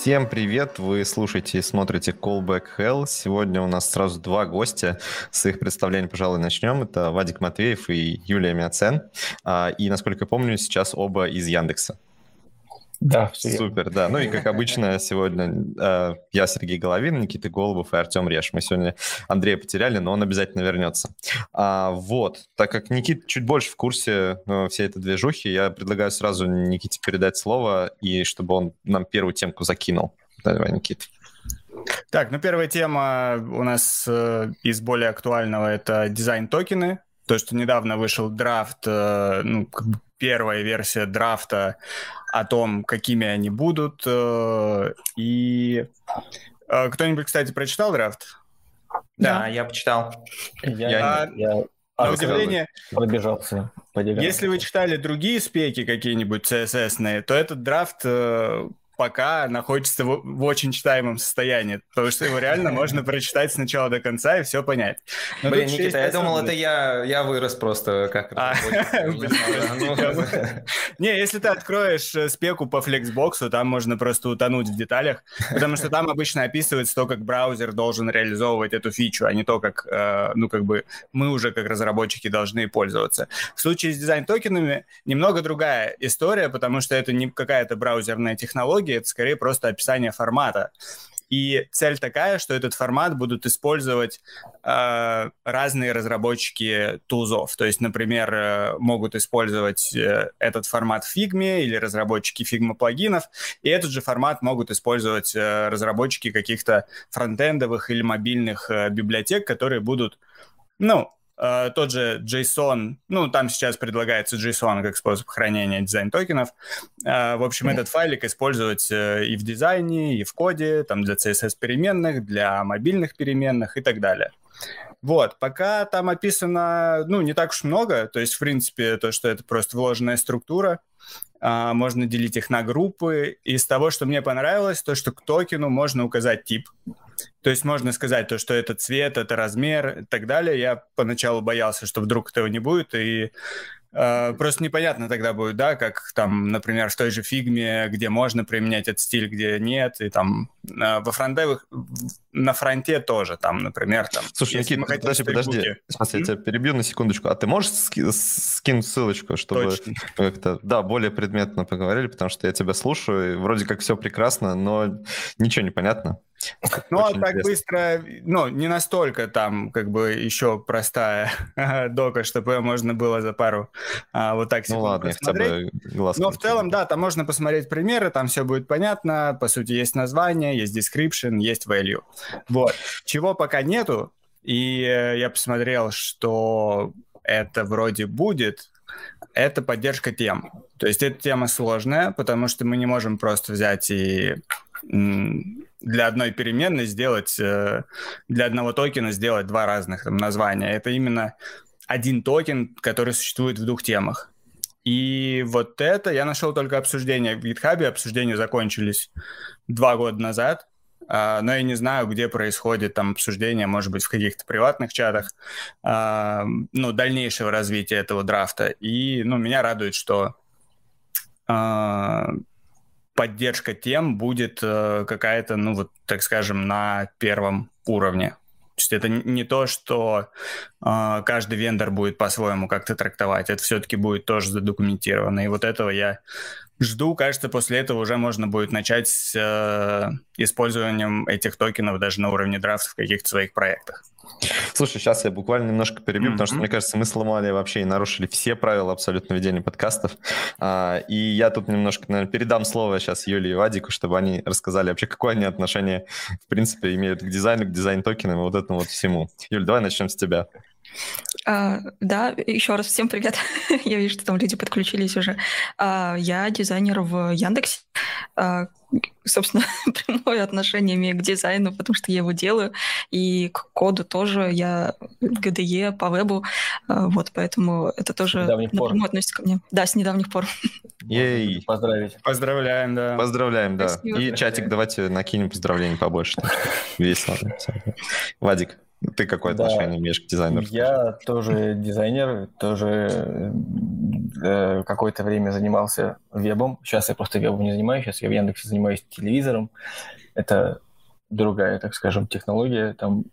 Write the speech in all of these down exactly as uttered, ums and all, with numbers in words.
Всем привет! Вы слушаете и смотрите Callback Hell. Сегодня у нас сразу два гостя. С их представления, пожалуй, начнем. Это Вадик Матвеев и Юлия Миоцен. И, насколько я помню, сейчас оба из Яндекса. Да, все супер, я. Да. Ну и, как обычно, сегодня я Сергей Головин, Никита Голубов и Артем Реш. Мы сегодня Андрея потеряли, но он обязательно вернется. А, вот, так как Никита чуть больше в курсе ну, всей этой движухи, я предлагаю сразу Никите передать слово, и чтобы он нам первую темку закинул. Давай, Никита. Так, ну первая тема у нас из более актуального – это дизайн-токены. То, что недавно вышел драфт, ну, первая версия драфта о том, какими они будут. И кто-нибудь, кстати, прочитал драфт? Да, да. я почитал. Я, а, я... А, на удивление, пробежался. Если вы читали другие спеки какие-нибудь си эс эс-ные, то этот драфт пока находится в, в очень читаемом состоянии, потому что его реально можно прочитать с начала до конца и все понять. Но блин, Никита, я думал, это я, я вырос просто как разработчик. Не, если ты откроешь спеку по флексбоксу, там можно просто утонуть в деталях, потому что там обычно описывается то, как браузер должен реализовывать эту фичу, а не то, как ну как бы мы уже как разработчики должны пользоваться. В случае с дизайн-токенами немного другая история, потому что это не какая-то браузерная технология, это скорее просто описание формата. И цель такая, что этот формат будут использовать э, разные разработчики тулзов. То есть, например, э, могут использовать э, этот формат в Figma или разработчики Figma плагинов, и этот же формат могут использовать э, разработчики каких-то фронтендовых или мобильных э, библиотек, которые будут... ну, Uh, тот же JSON, ну, там сейчас предлагается JSON как способ хранения дизайн-токенов. Uh, в общем, mm-hmm. этот файлик использовать uh, и в дизайне, и в коде, там, для си эс эс переменных, для мобильных переменных и так далее. Вот, пока там описано, ну, не так уж много, то есть, в принципе, то, что это просто вложенная структура, uh, можно делить их на группы. Из того, что мне понравилось, то, что к токену можно указать тип. То есть можно сказать, то, что это цвет, это размер и так далее. Я поначалу боялся, что вдруг этого не будет, и э, просто непонятно тогда будет, да, как там, например, в той же Figma, где можно применять этот стиль, где нет, и там э, во фронтовых, на фронте тоже, там, например, там... Слушай, Никита, подожди, подожди, сейчас я тебя перебью на секундочку, а ты можешь ски- скинуть ссылочку, чтобы как-то, да, более предметно поговорили, потому что я тебя слушаю, и вроде как все прекрасно, но ничего не понятно. Ну, а так интересно. Быстро, ну, не настолько там, как бы, еще простая дока, чтобы ее можно было за пару а, вот так секунд ну, ладно, посмотреть. Но в целом, да, там можно посмотреть примеры, там все будет понятно, по сути, есть название, есть description, есть value. Вот. Чего пока нету, и я посмотрел, что это вроде будет, это поддержка тем. То есть эта тема сложная, потому что мы не можем просто взять и... для одной переменной сделать, для одного токена сделать два разных там, названия. Это именно один токен, который существует в двух темах. И вот это я нашел только обсуждение в GitHub. Обсуждения закончились два года назад. Но я не знаю, где происходит там обсуждение, может быть, в каких-то приватных чатах, ну, дальнейшего развития этого драфта. И, ну, меня радует, что... поддержка тем будет э, какая-то, ну вот, так скажем, на первом уровне. То есть это не то, что э, каждый вендор будет по-своему как-то трактовать. Это все-таки будет тоже задокументировано. И вот этого я жду. Кажется, после этого уже можно будет начать с э, использованием этих токенов даже на уровне драфта в каких-то своих проектах. Слушай, сейчас я буквально немножко перебью, mm-hmm. потому что, мне кажется, мы сломали вообще и нарушили все правила абсолютно ведения подкастов. А, и я тут немножко, наверное, передам слово сейчас Юле и Вадику, чтобы они рассказали вообще, какое они отношение, в принципе, имеют к дизайну, к дизайн-токенам и вот этому вот всему. Юль, давай начнем с тебя. А, да, еще раз всем привет. Я вижу, что там люди подключились уже. А, я дизайнер в Яндексе. А, собственно, прямое отношение имею к дизайну, потому что я его делаю, и к коду тоже. Я ГДЕ по вебу, а, вот, поэтому это тоже напрямую относится ко мне. Да, с недавних пор. Ей. Поздравить. Поздравляем, да. Поздравляем, да. Спасибо. И чатик давайте накинем поздравлений побольше. Весело. Вадик. Ты какое отношение да. имеешь к дизайнеру? Я тоже дизайнер, тоже э, какое-то время занимался вебом. Сейчас я просто вебом не занимаюсь, сейчас я в Яндексе занимаюсь телевизором. Это другая, так скажем, технология, там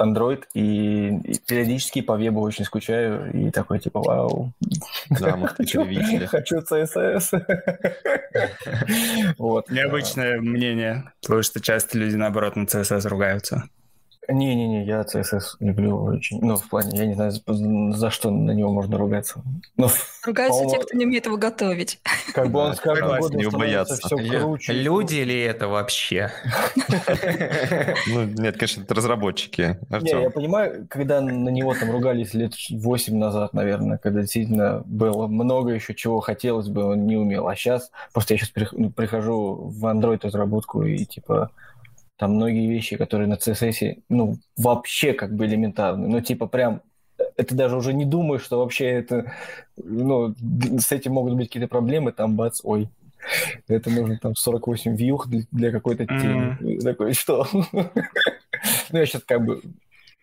Android, и, и периодически по вебу очень скучаю, и такой типа вау. Да, мы хочу, хочу си эс эс. Вот. Необычное мнение, потому что часто люди, наоборот, на си эс эс ругаются. Не-не-не, я си эс эс люблю очень. Ну, в плане, я не знаю, за что на него можно ругаться. Но, ругаются те, кто не умеет его готовить. Как бы он с каждым годом становится все круче. Люди ли это вообще? Ну, нет, конечно, это разработчики. Не, я понимаю, когда на него там ругались лет восемь назад, наверное, когда действительно было много еще чего хотелось бы, он не умел. А сейчас, просто я сейчас прихожу в Android-разработку и типа... Там многие вещи, которые на си эс эс, ну, вообще как бы элементарны. Ну, типа прям, ты даже уже не думаешь, что вообще это, ну, с этим могут быть какие-то проблемы, там бац, ой. Это нужно там сорок восемь вьюх для, для какой-то темы. Mm-hmm. Такое, что? Ну, я сейчас как бы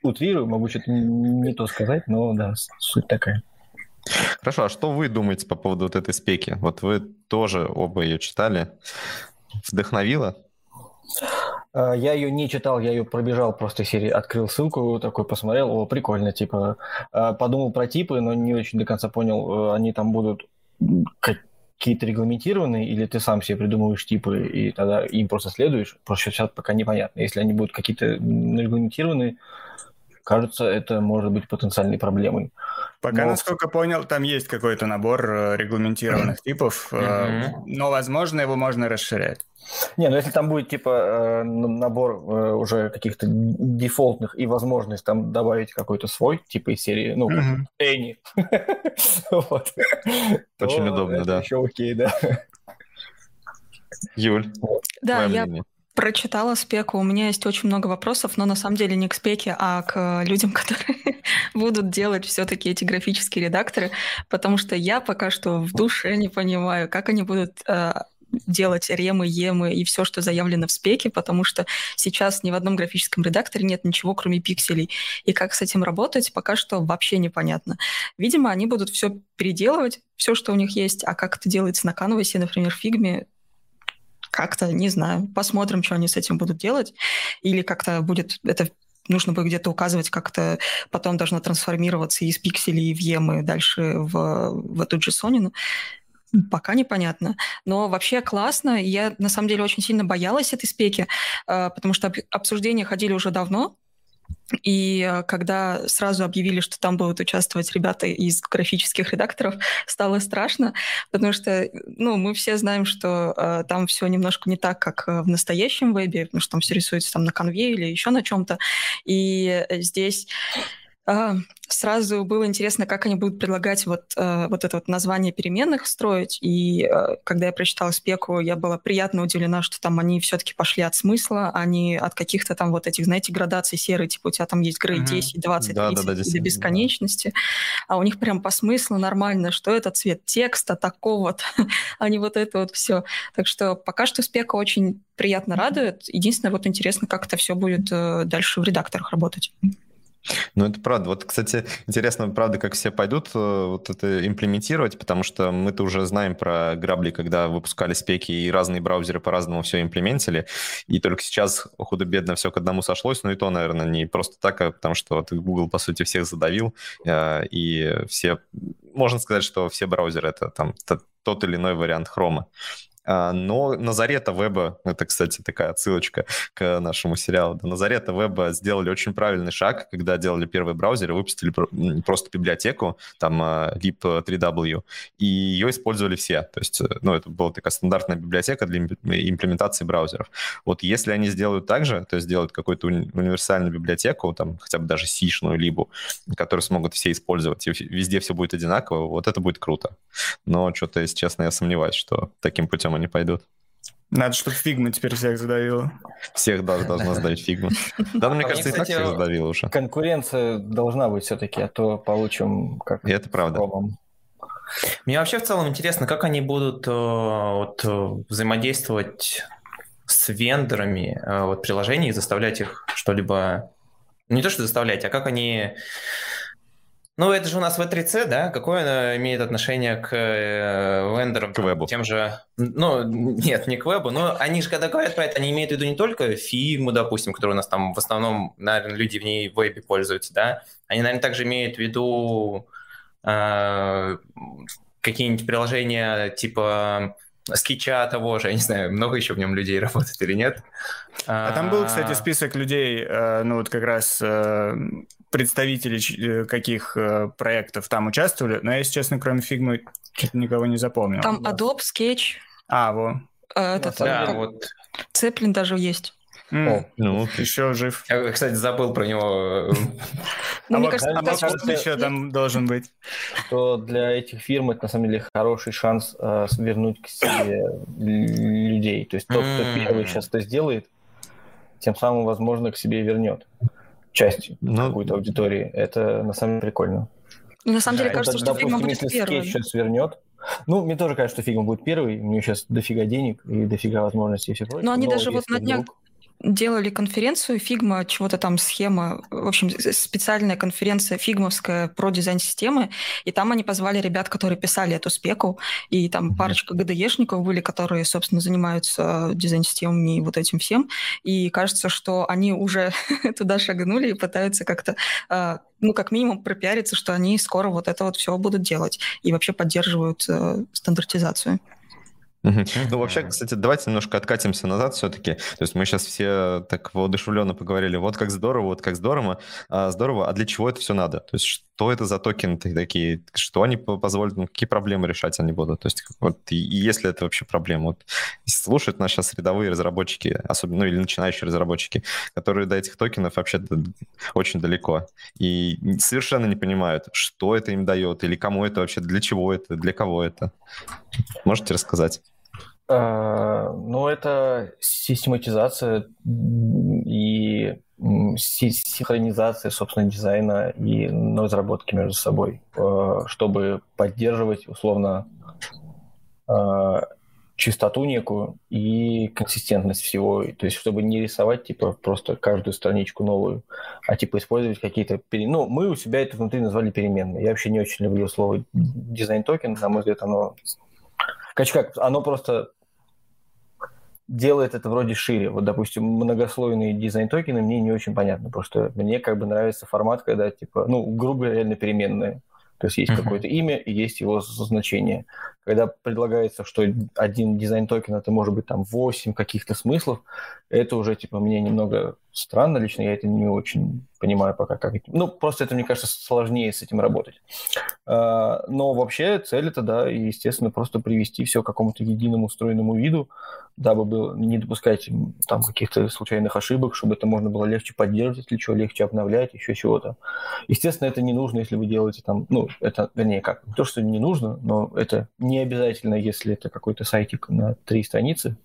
утрирую, могу что-то не то сказать, но да, суть такая. Хорошо, а что вы думаете по поводу вот этой спеки? Вот вы тоже оба ее читали. Вдохновило? Я ее не читал, я ее пробежал просто серии, открыл ссылку, такой посмотрел, о, прикольно, типа, подумал про типы, но не очень до конца понял, они там будут какие-то регламентированные, или ты сам себе придумываешь типы, и тогда им просто следуешь, просто сейчас пока непонятно. Если они будут какие-то регламентированные, кажется, это может быть потенциальной проблемой. Пока, но... насколько понял, там есть какой-то набор регламентированных типов, но, возможно, его можно расширять. Не, ну если там будет, типа, набор уже каких-то дефолтных и возможность там добавить какой-то свой, типа, из серии, ну, Any. Очень удобно, да. Еще окей, да. Юль, да, я прочитала спеку. У меня есть очень много вопросов, но на самом деле не к спеке, а к людям, которые будут делать все-таки эти графические редакторы, потому что я пока что в душе не понимаю, как они будут... делать ремы, емы и все, что заявлено в спеке, потому что сейчас ни в одном графическом редакторе нет ничего, кроме пикселей. И как с этим работать, пока что вообще непонятно. Видимо, они будут все переделывать, все, что у них есть, а как это делается на канвасе, например, в фигме, как-то, не знаю, посмотрим, что они с этим будут делать, или как-то будет это... Нужно будет где-то указывать, как-то потом должно трансформироваться из пикселей в емы дальше в, в эту джейсонину. Пока непонятно. Но вообще классно. Я, на самом деле, очень сильно боялась этой спеки, потому что обсуждения ходили уже давно. И когда сразу объявили, что там будут участвовать ребята из графических редакторов, стало страшно, потому что, ну, мы все знаем, что э, там все немножко не так, как в настоящем вебе, потому что там все рисуется там на конве или еще на чем-то. И здесь... Сразу было интересно, как они будут предлагать вот, вот это вот название переменных строить. И когда я прочитала спеку, я была приятно удивлена, что там они все-таки пошли от смысла, а не от каких-то там вот этих, знаете, градаций серой. Типа у тебя там есть грей десять, двадцать, тридцать да, да, да, до бесконечности. Да. А у них прям по смыслу нормально, что это цвет текста такого-то, а не вот это вот все. Так что пока что спека очень приятно радует. Единственное, вот интересно, как это все будет дальше в редакторах работать. Ну, это правда. Вот, кстати, интересно, правда, как все пойдут вот это имплементировать, потому что мы-то уже знаем про грабли, когда выпускали спеки, и разные браузеры по-разному все имплементили, и только сейчас худо-бедно все к одному сошлось, но и то, наверное, не просто так, а потому что вот Google, по сути, всех задавил, и все... Можно сказать, что все браузеры — это там тот или иной вариант хрома. Но на заре-то веба, это, кстати, такая отсылочка к нашему сериалу, на заре-то веба сделали очень правильный шаг, когда делали первый браузер, выпустили просто библиотеку, там, lib три дабл ю, и ее использовали все. То есть, ну, это была такая стандартная библиотека для имплементации браузеров. Вот если они сделают так же, то есть сделают какую-то уни- универсальную библиотеку, там, хотя бы даже си-шную либу, которую смогут все использовать, и везде все будет одинаково, вот это будет круто. Но что-то, если честно, я сомневаюсь, что таким путем они пойдут. Надо, чтобы Фигма теперь всех задавила. Всех должна сдавить Фигма. Да, но мне кажется, и так всех задавила уже. Конкуренция должна быть все-таки, а то получим как... Это правда. Мне вообще в целом интересно, как они будут взаимодействовать с вендорами приложений и заставлять их что-либо Не то, что заставлять, а как они... Ну, это же у нас дабл ю три си, да? Какое оно имеет отношение к вендорам? К вебу. Тем же... Ну, нет, не к вебу, но они же, когда говорят про это, они имеют в виду не только Figma, допустим, которая у нас там в основном, наверное, люди в ней в вебе пользуются, да? Они, наверное, также имеют в виду э, какие-нибудь приложения типа... Скетча того же, я не знаю, много еще в нем людей работает или нет. А там был, кстати, список людей, ну вот как раз представителей каких проектов там участвовали, но я, если честно, кроме Фигмы никого не запомнил. Там Adobe, Sketch. А, во. Этот, да, как... вот. Цеплин даже есть. Mm. О, ну, еще жив. Я, кстати, забыл про него. А вот еще там должен быть. Что для этих фирм это на самом деле хороший шанс вернуть к себе людей. То есть тот, кто первый сейчас это сделает, тем самым, возможно, к себе вернет часть какой-то аудитории. Это на самом деле прикольно. На самом деле кажется, что Фигма будет первым. Если сейчас вернет. Ну, мне тоже кажется, что Фигма будет первый. У нее сейчас дофига денег и дофига возможностей и все прочее. Но они даже вот на днях делали конференцию Figma, чего-то там схема, в общем, специальная конференция фигмовская про дизайн-системы, и там они позвали ребят, которые писали эту спеку, и там парочка ГДЕшников были, которые, собственно, занимаются дизайн-системами и вот этим всем, и кажется, что они уже туда шагнули и пытаются как-то, ну, как минимум пропиариться, что они скоро вот это вот все будут делать и вообще поддерживают стандартизацию. Ну, вообще, кстати, давайте немножко откатимся назад все-таки. То есть мы сейчас все так воодушевленно поговорили, вот как здорово, вот как здорово, здорово, а для чего это все надо? То есть что это за токены такие, что они позволят, какие проблемы решать они будут? То есть вот, и если это вообще проблема? Вот, слушают нас сейчас рядовые разработчики, особенно, ну, или начинающие разработчики, которые до этих токенов вообще-то очень далеко и совершенно не понимают, что это им дает или кому это вообще, для чего это, для кого это. Можете рассказать? Ну, это систематизация и синхронизация, собственно, дизайна и разработки между собой, чтобы поддерживать, условно, чистоту некую и консистентность всего. То есть, чтобы не рисовать, типа, просто каждую страничку новую, а, типа, использовать какие-то... Пере... Ну, мы у себя это внутри назвали переменные. Я вообще не очень люблю слово дизайн-токен. На мой взгляд, оно... Как, оно просто делает это вроде шире. Вот, допустим, многослойные дизайн-токены мне не очень понятно, потому что мне как бы нравится формат, когда, типа, ну, грубо реально переменные. То есть есть uh-huh. какое-то имя и есть его значение. Когда предлагается, что один дизайн-токен, это может быть там восемь каких-то смыслов, это уже, типа, мне немного странно лично, я это не очень понимаю пока. Как... Ну, просто это, мне кажется, сложнее с этим работать. Но вообще цель это, да, естественно, просто привести все к какому-то единому устроенному виду, дабы было, не допускать там каких-то случайных ошибок, чтобы это можно было легче поддерживать, если что, легче обновлять, еще чего-то. Естественно, это не нужно, если вы делаете там, ну, это, вернее, как, то, что не нужно, но это не обязательно, если это какой-то сайтик на три страницы.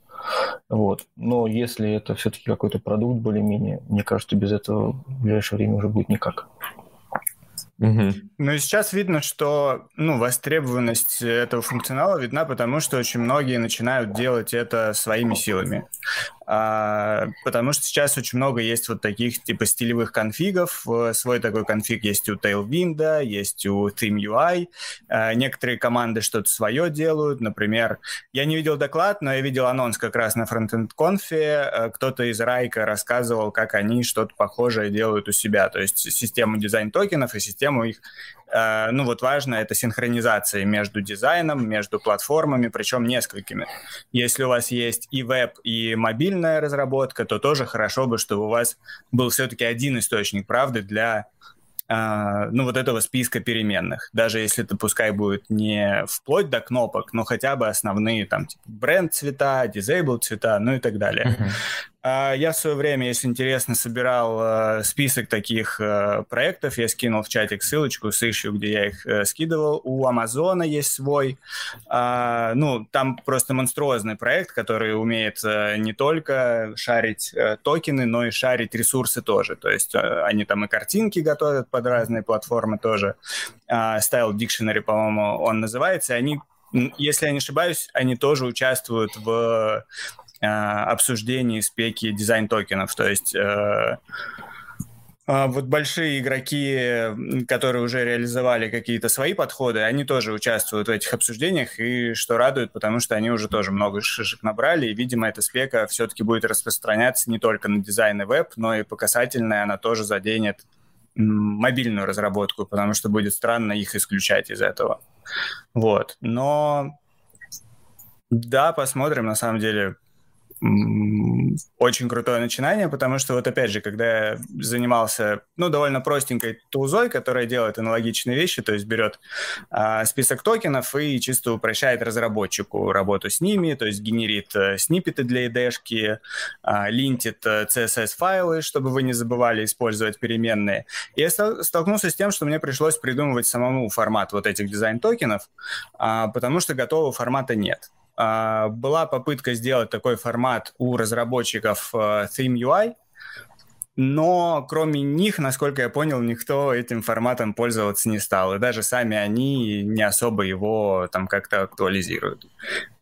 Вот. Но если это все-таки какой-то продукт более-менее, мне кажется, без этого в ближайшее время уже будет никак. Угу. Ну и сейчас видно, что, ну, востребованность этого функционала видна, потому что очень многие начинают делать это своими силами. А, потому что сейчас очень много есть вот таких типа стилевых конфигов. Свой такой конфиг есть у Tailwind, есть у Theme ю ай. А, некоторые команды что-то свое делают. Например, я не видел доклад, но я видел анонс как раз на Frontend Conf. Кто-то из Райка рассказывал, как они что-то похожее делают у себя. То есть систему дизайн-токенов и систему их, ну вот важно, это синхронизация между дизайном, между платформами, причем несколькими. Если у вас есть и веб, и мобильная разработка, то тоже хорошо бы, чтобы у вас был все-таки один источник правды для, ну, вот этого списка переменных. Даже если это пускай будет не вплоть до кнопок, но хотя бы основные там типа бренд цвета, disable цвета, ну и так далее. Uh-huh. Я в свое время, если интересно, собирал список таких проектов. Я скинул в чатик ссылочку, сыщу, где я их скидывал. У Амазона есть свой. Ну, там просто монструозный проект, который умеет не только шарить токены, но и шарить ресурсы тоже. То есть они там и картинки готовят под разные платформы тоже. Style Dictionary, по-моему, он называется. Они, если я не ошибаюсь, они тоже участвуют в... обсуждении спеки дизайн-токенов. То есть э, Вот большие игроки, которые уже реализовали какие-то свои подходы, они тоже участвуют в этих обсуждениях, и что радует, потому что они уже тоже много шишек набрали, и, видимо, эта спека все-таки будет распространяться не только на дизайн и веб, но и по касательной она тоже заденет мобильную разработку, потому что будет странно их исключать из этого. Вот. Но да, посмотрим, на самом деле... Очень крутое начинание, потому что, вот опять же, когда я занимался, ну, довольно простенькой тулзой, которая делает аналогичные вещи, то есть берет а, список токенов и чисто упрощает разработчику работу с ними, то есть генерит а, сниппеты для и ди-шки, а, линтит а, си эс эс-файлы, чтобы вы не забывали использовать переменные. И я стал- столкнулся с тем, что мне пришлось придумывать самому формат вот этих дизайн-токенов, а, потому что готового формата нет. Uh, была попытка сделать такой формат у разработчиков uh, Theme ю ай, но кроме них, насколько я понял, никто этим форматом пользоваться не стал, и даже сами они не особо его там как-то актуализируют.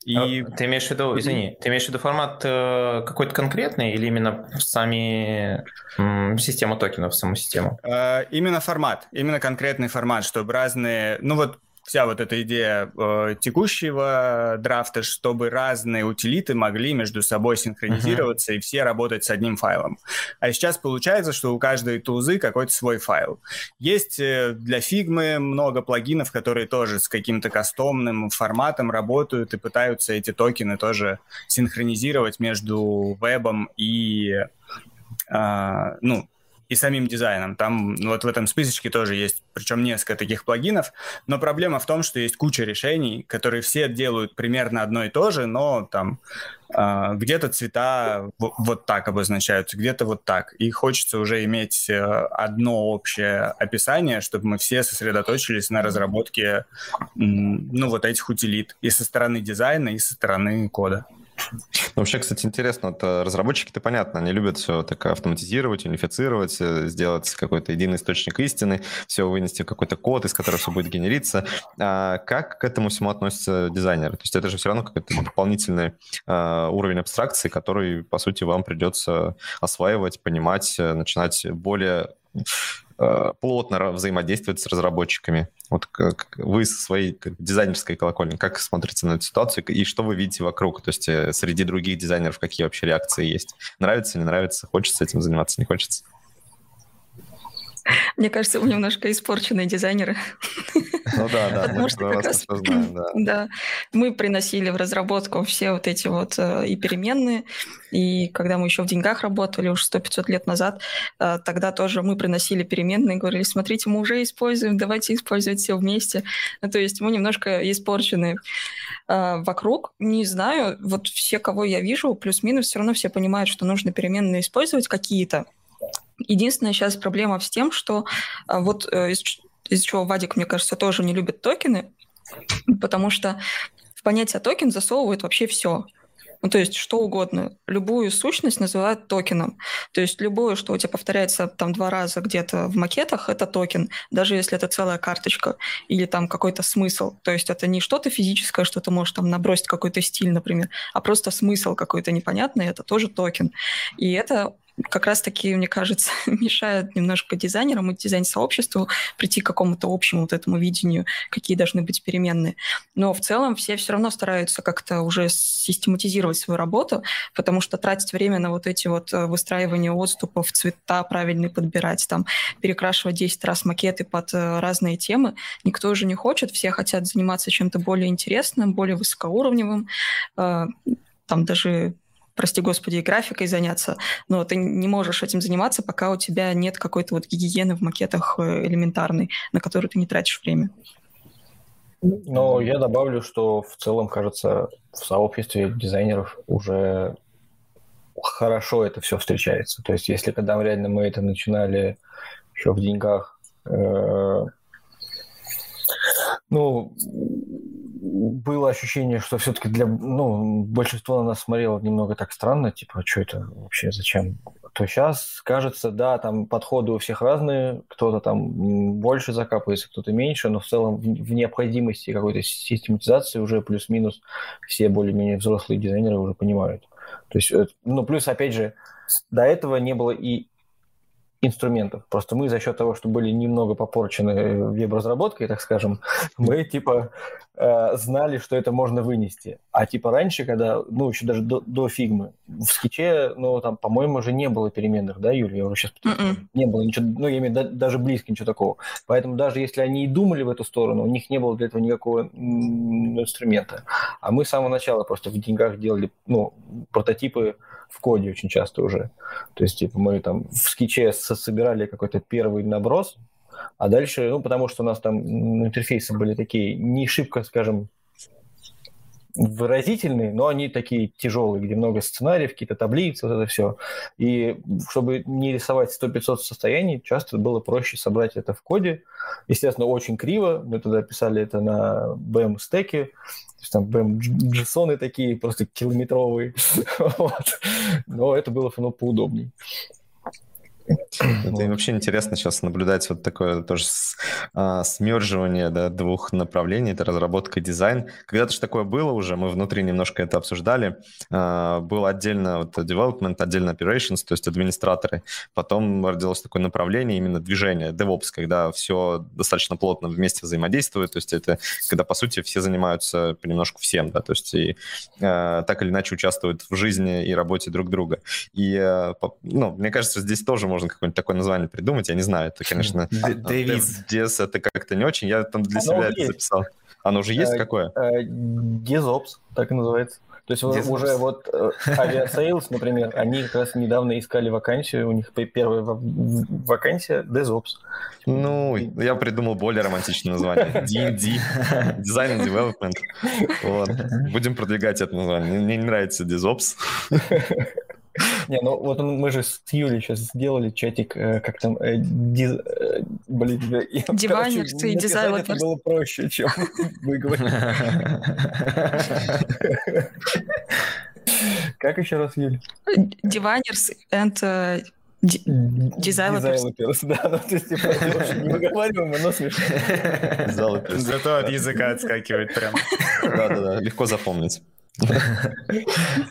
И... Ты имеешь в виду, извини, ты имеешь в виду формат какой-то конкретный или именно сами систему токенов, саму систему? Uh, именно формат, именно конкретный формат, чтобы разные, ну вот, вся вот эта идея э, текущего драфта, чтобы разные утилиты могли между собой синхронизироваться uh-huh. и все работать с одним файлом. А сейчас получается, что у каждой тулзы какой-то свой файл. Есть для Figma много плагинов, которые тоже с каким-то кастомным форматом работают и пытаются эти токены тоже синхронизировать между вебом и... Э, ну, и самим дизайном. Там вот в этом списочке тоже есть, причем несколько таких плагинов, но проблема в том, что есть куча решений, которые все делают примерно одно и то же, но там э, где-то цвета в- вот так обозначаются, где-то вот так. И хочется уже иметь одно общее описание, чтобы мы все сосредоточились на разработке ну, вот этих утилит и со стороны дизайна, и со стороны кода. Ну, вообще, кстати, интересно, вот разработчики-то понятно, они любят все так автоматизировать, унифицировать, сделать какой-то единый источник истины, все вынести в какой-то код, из которого все будет генериться. А как к этому всему относятся дизайнеры? То есть это же все равно какой-то дополнительный а, уровень абстракции, который, по сути, вам придется осваивать, понимать, начинать более а, плотно взаимодействовать с разработчиками. Вот как вы со своей дизайнерской колокольни, как смотрите на эту ситуацию и что вы видите вокруг? То есть среди других дизайнеров какие вообще реакции есть? Нравится, не нравится? Хочется этим заниматься, не хочется? Мне кажется, вы немножко испорченные дизайнеры. Ну да, да. Потому что как раз мы приносили в разработку все вот эти вот и переменные, и когда мы еще в деньгах работали, уж сто-пятьсот лет назад, тогда тоже мы приносили переменные, говорили, смотрите, мы уже используем, давайте использовать все вместе. То есть мы немножко испорченные. Вокруг, не знаю, вот все, кого я вижу, плюс-минус, все равно все понимают, что нужно переменные использовать какие-то. Единственная сейчас проблема с тем, что вот из, из чего Вадик, мне кажется, тоже не любит токены, потому что в понятие токен засовывают вообще все. Ну, то есть что угодно. Любую сущность называют токеном. То есть любое, что у тебя повторяется там два раза где-то в макетах, это токен, даже если это целая карточка или там какой-то смысл. То есть это не что-то физическое, что ты можешь там набросить какой-то стиль, например, а просто смысл какой-то непонятный, это тоже токен. И это... как раз-таки, мне кажется, мешает немножко дизайнерам и дизайн-сообществу прийти к какому-то общему вот этому видению, какие должны быть переменные. Но в целом все все равно стараются как-то уже систематизировать свою работу, потому что тратить время на вот эти вот выстраивания отступов, цвета правильные подбирать, там, перекрашивать десять раз макеты под разные темы, никто уже не хочет, все хотят заниматься чем-то более интересным, более высокоуровневым, там даже... прости господи, и графикой заняться, но ты не можешь этим заниматься, пока у тебя нет какой-то вот гигиены в макетах элементарной, на которую ты не тратишь время. Но я добавлю, что в целом, кажется, в сообществе дизайнеров уже хорошо это все встречается. То есть если когда реально мы это начинали еще в деньгах, э- ну... было ощущение, что все-таки для... Ну, большинство на нас смотрело немного так странно, типа, что это вообще, зачем? То сейчас, кажется, да, там подходы у всех разные, кто-то там больше закапывается, кто-то меньше, но в целом в необходимости какой-то систематизации уже плюс-минус все более-менее взрослые дизайнеры уже понимают. То есть, ну, плюс, опять же, до этого не было и инструментов. Просто мы за счет того, что были немного попорчены веб-разработкой, так скажем, мы типа знали, что это можно вынести. А типа раньше, когда, ну, еще даже до, до Фигмы, в скетче, ну, там, по-моему, уже не было переменных, да, Юль? Я уже сейчас... Mm-mm. Не было ничего, ну, я имею в виду, даже близко ничего такого. Поэтому даже если они и думали в эту сторону, у них не было для этого никакого инструмента. А мы с самого начала просто в деньгах делали, ну, прототипы в коде очень часто уже. То есть, типа, мы там в скетче собирали какой-то первый наброс, а дальше, ну, потому что у нас там интерфейсы были такие не шибко, скажем, выразительные, но они такие тяжелые, где много сценариев, какие-то таблицы, вот это все. И чтобы не рисовать сто-пятьсот состояний, часто было проще собрать это в коде. Естественно, очень криво. Мы тогда писали это на би эм-стеке. То есть там би эм-джейсоны такие, просто километровые. Но это было поудобнее. Это вообще интересно сейчас наблюдать вот такое тоже а, смерживание, да, двух направлений, это разработка и дизайн. Когда-то же такое было уже, мы внутри немножко это обсуждали. А, был отдельно вот development, отдельно operations, то есть администраторы. Потом родилось такое направление, именно движение, DevOps, когда все достаточно плотно вместе взаимодействует, то есть это когда, по сути, все занимаются понемножку всем, да, то есть и а, так или иначе участвуют в жизни и работе друг друга. И, а, ну, мне кажется, здесь тоже можно какое-нибудь такое название придумать, я не знаю, это, конечно... Девиз. Дез, это как-то не очень, я там для себя это записал. Оно уже есть какое? DevOps, так и называется. То есть уже вот авиасейлс, например, они как раз недавно искали вакансию, у них первая вакансия DevOps. Ну, я придумал более романтичное название. ди энд ди, Design and Development. Вот. Будем продвигать это название. Мне не нравится DevOps. Не, ну вот мы же с Юлей сейчас сделали чатик, э, как там, э, диз... Э, блин, я, диванер, короче, ты дизайнер. Это было проще, чем вы говорили. Как еще раз, Юля? Диванерс and... Дизайлоперс, да, ну то есть типа невыговариваемо, но смешно. Дизайлоперс. Зато от языка отскакивает прям. Да-да-да, легко запомнить.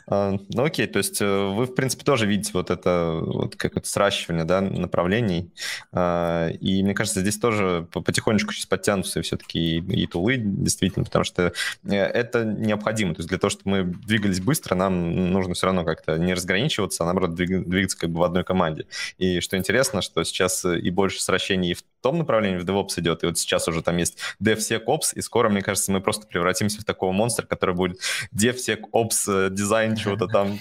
Ну окей, то есть вы, в принципе, тоже видите вот это вот какое-то сращивание, да, направлений, и мне кажется, здесь тоже потихонечку сейчас подтянутся все-таки и тулы, действительно, потому что это необходимо, то есть для того, чтобы мы двигались быстро, нам нужно все равно как-то не разграничиваться, а наоборот двигаться как бы в одной команде. И что интересно, что сейчас и больше сращений и в том направлении, в DevOps идет, и вот сейчас уже там есть DevSecOps, и скоро, мне кажется, мы просто превратимся в такого монстра, который будет DevSecOps, дизайн чего-то там,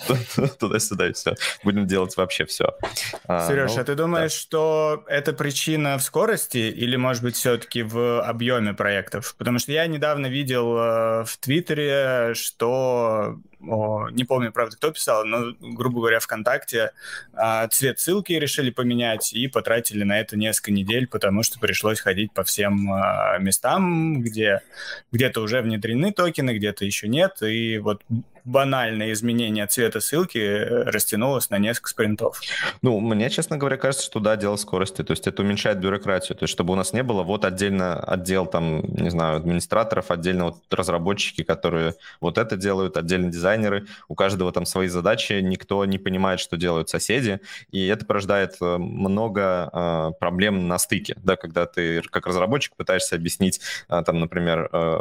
туда-сюда, и все. Будем делать вообще все. Сереж, а ты думаешь, что это причина в скорости или, может быть, все-таки в объеме проектов? Потому что я недавно видел в Твиттере, что... О, не помню, правда, кто писал, но, грубо говоря, ВКонтакте а, цвет ссылки решили поменять и потратили на это несколько недель, потому что пришлось ходить по всем а, местам, где где-то уже внедрены токены, где-то еще нет, и вот банальное изменение цвета ссылки растянулось на несколько спринтов. Ну, мне, честно говоря, кажется, что да, дело скорости, то есть это уменьшает бюрократию, то есть чтобы у нас не было вот отдельно отдел там, не знаю, администраторов, отдельно вот разработчики, которые вот это делают, отдельно дизайнеры, у каждого там свои задачи, никто не понимает, что делают соседи, и это порождает много э, проблем на стыке, да, когда ты как разработчик пытаешься объяснить, э, там, например, э,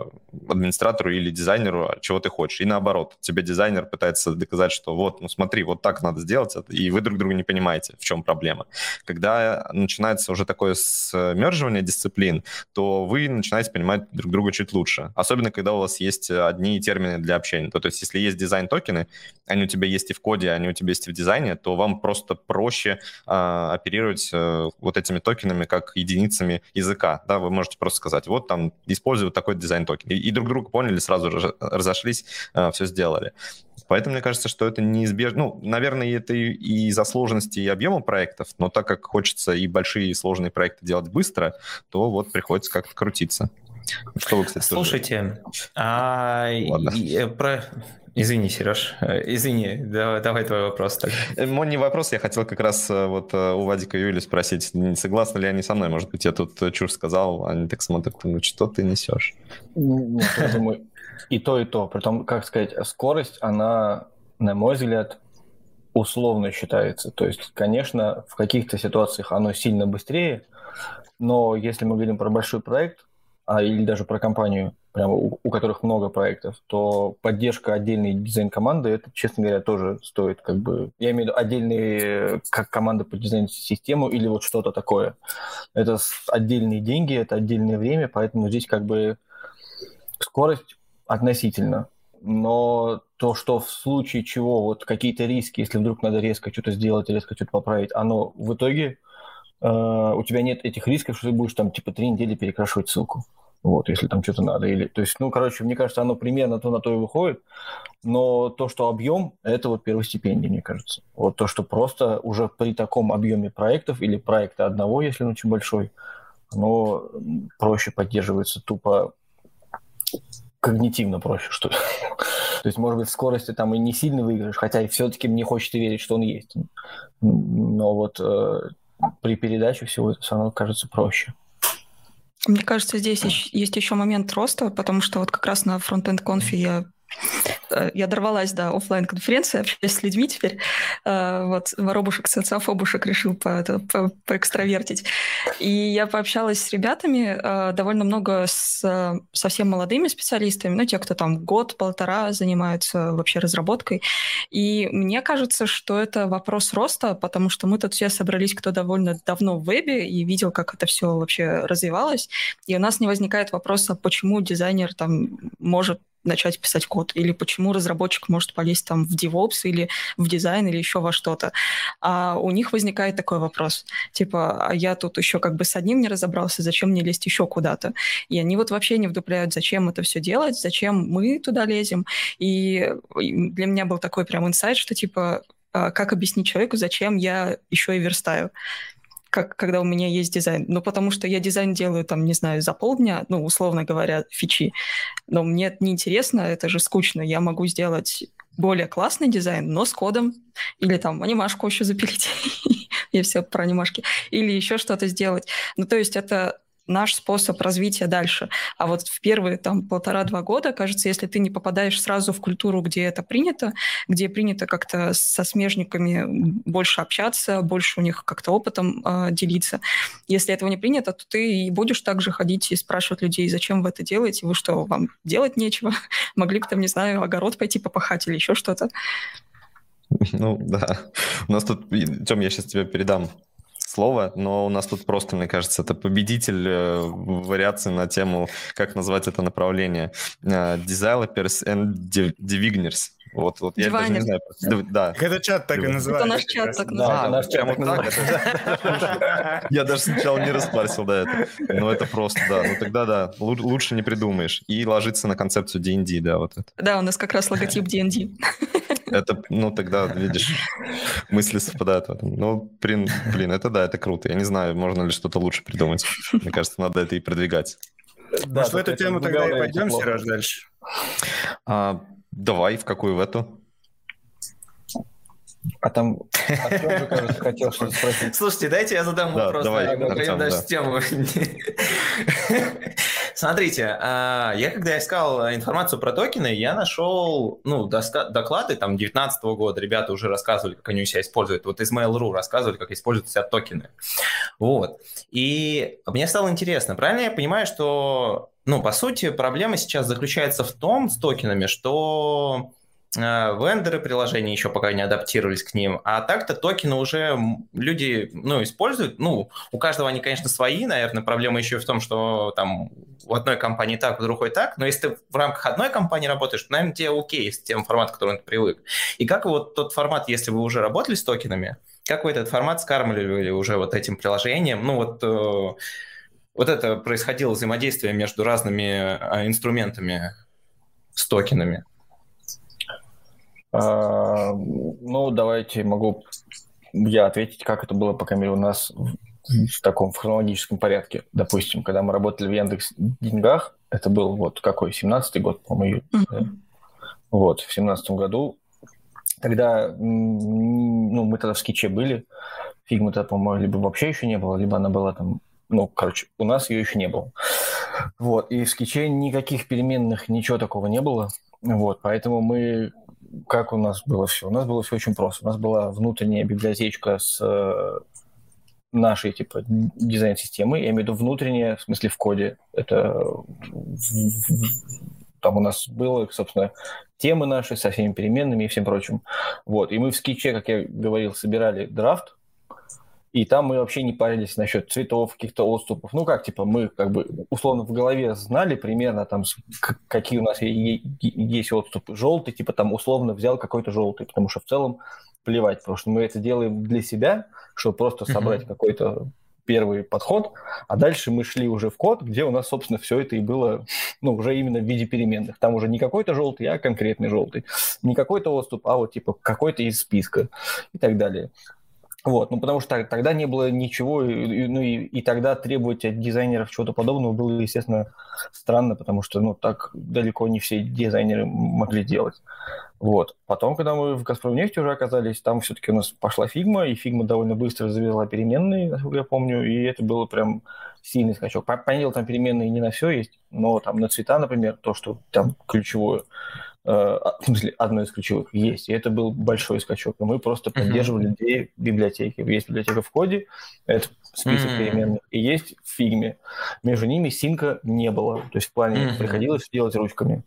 администратору или дизайнеру, чего ты хочешь, и наоборот, тебе дизайнер пытается доказать, что вот, ну смотри, вот так надо сделать, и вы друг друга не понимаете, в чем проблема. Когда начинается уже такое смерживание дисциплин, то вы начинаете понимать друг друга чуть лучше. Особенно, когда у вас есть одни термины для общения. То, то есть, если есть дизайн-токены, они у тебя есть и в коде, они у тебя есть и в дизайне, то вам просто проще э, оперировать э, вот этими токенами как единицами языка. Да, вы можете просто сказать, вот там, использую вот такой дизайн-токен. И, и друг друга поняли, сразу разошлись, э, все сделали. Поэтому мне кажется, что это неизбежно. Ну, наверное, это и из-за сложности и объема проектов, но так как хочется и большие, и сложные проекты делать быстро, то вот приходится как-то крутиться. Что вы, кстати, слушайте, а... про... Извини, Сереж, извини, давай, давай твой вопрос. Так. Мой не вопрос, я хотел как раз вот у Вадика и Юли спросить, не согласны ли они со мной, может быть, я тут чушь сказал, они так смотрят, ну что ты несешь? Нет, я думаю... И то, и то. Притом, как сказать, скорость, она, на мой взгляд, условно считается. То есть, конечно, в каких-то ситуациях оно сильно быстрее, но если мы говорим про большой проект, а или даже про компанию, прямо у, у которых много проектов, то поддержка отдельной дизайн-команды, это, честно говоря, тоже стоит как бы... Я имею в виду отдельные, как команда по дизайн-систему или вот что-то такое. Это отдельные деньги, это отдельное время, поэтому здесь как бы скорость относительно. Но то, что в случае чего вот какие-то риски, если вдруг надо резко что-то сделать, резко что-то поправить, оно в итоге... Uh, у тебя нет этих рисков, что ты будешь там типа три недели перекрашивать ссылку, вот, если там что-то надо. Или... То есть, ну, короче, мне кажется, оно примерно то на то и выходит, но то, что объем, это вот первостепенный, мне кажется. Вот то, что просто уже при таком объеме проектов или проекта одного, если он очень большой, оно проще поддерживается, тупо когнитивно проще, что ли. То есть, может быть, в скорости там и не сильно выиграешь, хотя и все-таки мне хочется верить, что он есть. Но вот... при передаче всего это все равно кажется проще. Мне кажется, здесь есть еще момент роста, потому что вот как раз на Frontend Conf я, я дорвалась до офлайн-конференции, общаюсь с людьми теперь. Вот воробушек, социофобушек решил по, по, поэкстравертить. И я пообщалась с ребятами, довольно много с совсем молодыми специалистами, ну, те, кто там год-полтора занимаются вообще разработкой. И мне кажется, что это вопрос роста, потому что мы тут все собрались, кто довольно давно в вебе и видел, как это все вообще развивалось. И у нас не возникает вопроса, почему дизайнер там может начать писать код, или почему разработчик может полезть там в DevOps или в дизайн, или еще во что-то. А у них возникает такой вопрос, типа, а я тут еще как бы с одним не разобрался, зачем мне лезть еще куда-то? И они вот вообще не вдупляют, зачем это все делать, зачем мы туда лезем. И для меня был такой прям инсайт, что типа, как объяснить человеку, зачем я еще и верстаю? Как, когда у меня есть дизайн. Ну, потому что я дизайн делаю, там, не знаю, за полдня, ну, условно говоря, фичи. Но мне это неинтересно, это же скучно. Я могу сделать более классный дизайн, но с кодом. Или там анимашку еще запилить. Я все про анимашки. Или еще что-то сделать. Ну, то есть это наш способ развития дальше. А вот в первые там полтора-два года, кажется, если ты не попадаешь сразу в культуру, где это принято, где принято как-то со смежниками больше общаться, больше у них как-то опытом э, делиться. Если этого не принято, то ты и будешь также ходить и спрашивать людей, зачем вы это делаете, вы что, вам делать нечего? Могли бы там, не знаю, огород пойти попахать или еще что-то? Ну да. У нас тут... Тём, я сейчас тебе передам слово, но у нас тут просто, мне кажется, это победитель вариации на тему, как назвать это направление. Developers and Divigners. Вот, вот я даже не знаю. Да. Это чат так и называется. Это наш чат так называется. Да, наш чат. Я даже сначала не распарсил до этого. Но это просто, да. Ну тогда да, лучше не придумаешь. И ложиться на концепцию ди энд ди, да, вот это. Да, у нас как раз логотип ди энд ди. Это, ну, тогда, видишь, мысли совпадают в этом. Ну, блин, блин, это да, это круто. Я не знаю, можно ли что-то лучше придумать. Мне кажется, надо это и продвигать. Да, может, в эту тему тогда и пойдем, Сереж, дальше? А, давай, в какую, в эту? А там Артем же, кажется, хотел что-то спросить. Слушайте, дайте я задам вопрос. Да, давай, Артем, да. Тему. Смотрите, я когда искал информацию про токены, я нашел ну, доска- доклады там, девятнадцатого года. Ребята уже рассказывали, как они у себя используют. Вот из Mail.ru рассказывали, как используют у себя токены. Вот. И мне стало интересно. Правильно я понимаю, что, ну, по сути, проблема сейчас заключается в том с токенами, что... вендоры приложений еще пока не адаптировались к ним, а так-то токены уже люди, ну, используют. Ну, у каждого они, конечно, свои, наверное, проблема еще в том, что там у одной компании так, у другой так, но если ты в рамках одной компании работаешь, то, наверное, тебе окей с тем форматом, к которому ты привык. И как вот тот формат, если вы уже работали с токенами, как вы этот формат скармливали уже вот этим приложением, ну, вот, вот это происходило взаимодействие между разными инструментами с токенами? А, ну, давайте могу я ответить, как это было, по крайней мере, у нас в, в таком в хронологическом порядке. Допустим, когда мы работали в Яндекс.Деньгах, это был вот какой, семнадцатый год, по-моему, июль. Да? Вот, в семнадцатом году. Тогда, ну, мы тогда в Скетче были. Фигмы-то, по-моему, либо вообще еще не было, либо она была там... Ну, короче, у нас ее еще не было. Вот, и в Скетче никаких переменных, ничего такого не было. Вот, поэтому мы... как у нас было все? У нас было все очень просто. У нас была внутренняя библиотечка с нашей типа дизайн-системы. Я имею в виду внутренняя, в смысле в коде. Это там у нас было, собственно, темы наши со всеми переменными и всем прочим. Вот. И мы в скетче, как я говорил, собирали драфт. И там мы вообще не парились насчет цветов, каких-то отступов. Ну как, типа, мы как бы условно в голове знали примерно, там, какие у нас есть отступы. Желтый, типа, там, условно взял какой-то желтый, потому что в целом плевать, потому что мы это делаем для себя, чтобы просто собрать mm-hmm. какой-то первый подход, а дальше мы шли уже в код, где у нас, собственно, все это и было, ну, уже именно в виде переменных. Там уже не какой-то желтый, а конкретный желтый. Не какой-то отступ, а вот, типа, какой-то из списка и так далее. Вот, ну потому что так, тогда не было ничего, и, ну и, и тогда требовать от дизайнеров чего-то подобного было, естественно, странно, потому что, ну, так далеко не все дизайнеры могли делать. Вот. Потом, когда мы в «Газпромнефти» уже оказались, там все-таки у нас пошла Figma, и Figma довольно быстро завезла переменные, насколько я помню, и это было прям сильный скачок. Понятно, там переменные не на все есть, но там на цвета, например, то, что там ключевое, в смысле, одно из ключевых есть. И это был большой скачок. И мы просто поддерживали uh-huh. две библиотеки. Есть библиотека в коде, это список uh-huh. переменных, и есть в фигме. Между ними синка не было. То есть в плане uh-huh. приходилось делать ручками.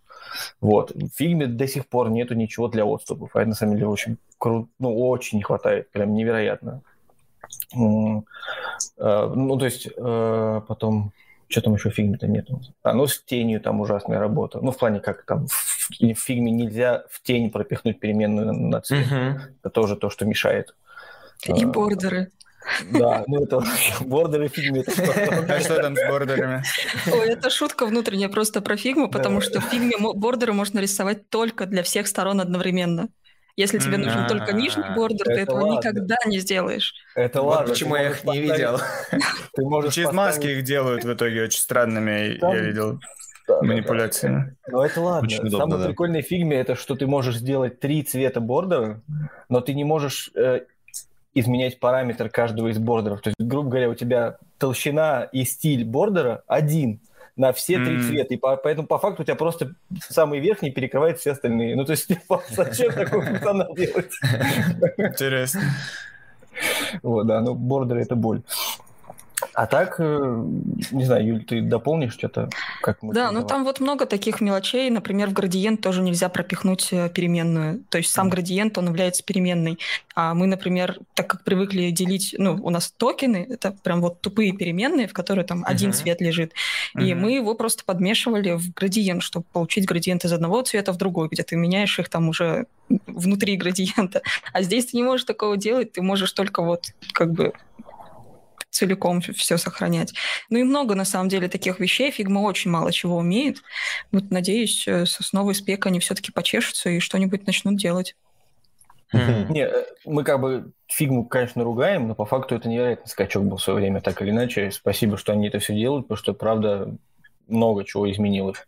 Вот. В фигме до сих пор нету ничего для отступов. А это на самом деле очень круто. Ну, очень не хватает. Прям невероятно. Ну, то есть потом... Что там еще в фигме-то нету? А, ну, с тенью там ужасная работа. Ну, в плане, как там в фигме нельзя в тень пропихнуть переменную на цвет. Uh-huh. Это тоже то, что мешает. И бордеры. Да, ну это бордеры фигмы. А что там с бордерами? Ой, это шутка внутренняя просто про фигму, потому что в фигме бордеры можно рисовать только для всех сторон одновременно. Если тебе нужен только нижний бордер, ты этого никогда не сделаешь. Это ладно. Почему я их не видел? Через маски их делают в итоге очень странными, я видел. Да, манипуляции. Да, да. Но это ладно. Очень удобно. Самое да. прикольное в фигме это, что ты можешь сделать три цвета бордера, но ты не можешь э, изменять параметр каждого из бордеров. То есть, грубо говоря, у тебя толщина и стиль бордера один на все mm-hmm. три цвета. И по, поэтому по факту у тебя просто самый верхний перекрывает все остальные. Ну, то есть, зачем такой функционал делать? Интересно. Вот, да, ну, бордеры — это боль. А так, не знаю, Юль, ты дополнишь что-то? Как мы да, ну давали? Там вот много таких мелочей. Например, в градиент тоже нельзя пропихнуть переменную. То есть сам mm-hmm. градиент, он является переменной. А мы, например, так как привыкли делить... Ну, у нас токены, это прям вот тупые переменные, в которые там mm-hmm. один цвет лежит. Mm-hmm. И мы его просто подмешивали в градиент, чтобы получить градиент из одного цвета в другой, где ты меняешь их там уже внутри градиента. А здесь ты не можешь такого делать, ты можешь только вот как бы... целиком все сохранять. Ну и много, на самом деле, таких вещей. Фигма очень мало чего умеет. Вот, надеюсь, с новой спекой они все-таки почешутся и что-нибудь начнут делать. Mm-hmm. Не, мы как бы фигму, конечно, ругаем, но по факту это невероятный скачок был в свое время, так или иначе. Спасибо, что они это все делают, потому что, правда, много чего изменилось.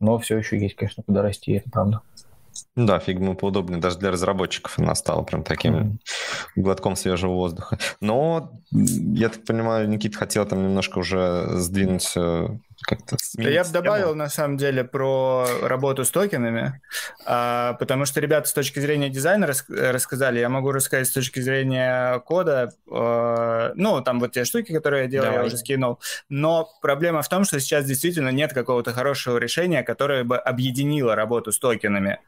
Но все еще есть, конечно, куда расти, это правда. Да, фигма поудобнее даже для разработчиков. Она стала прям таким глотком свежего воздуха. Но, я так понимаю, Никита хотел там немножко уже сдвинуть как-то... Да, я бы добавил, на самом деле, про работу с токенами, потому что ребята с точки зрения дизайна рас- рассказали. Я могу рассказать с точки зрения кода. Ну, там вот те штуки, которые я делал, Давай. я уже скинул. Но проблема в том, что сейчас действительно нет какого-то хорошего решения, которое бы объединило работу с токенами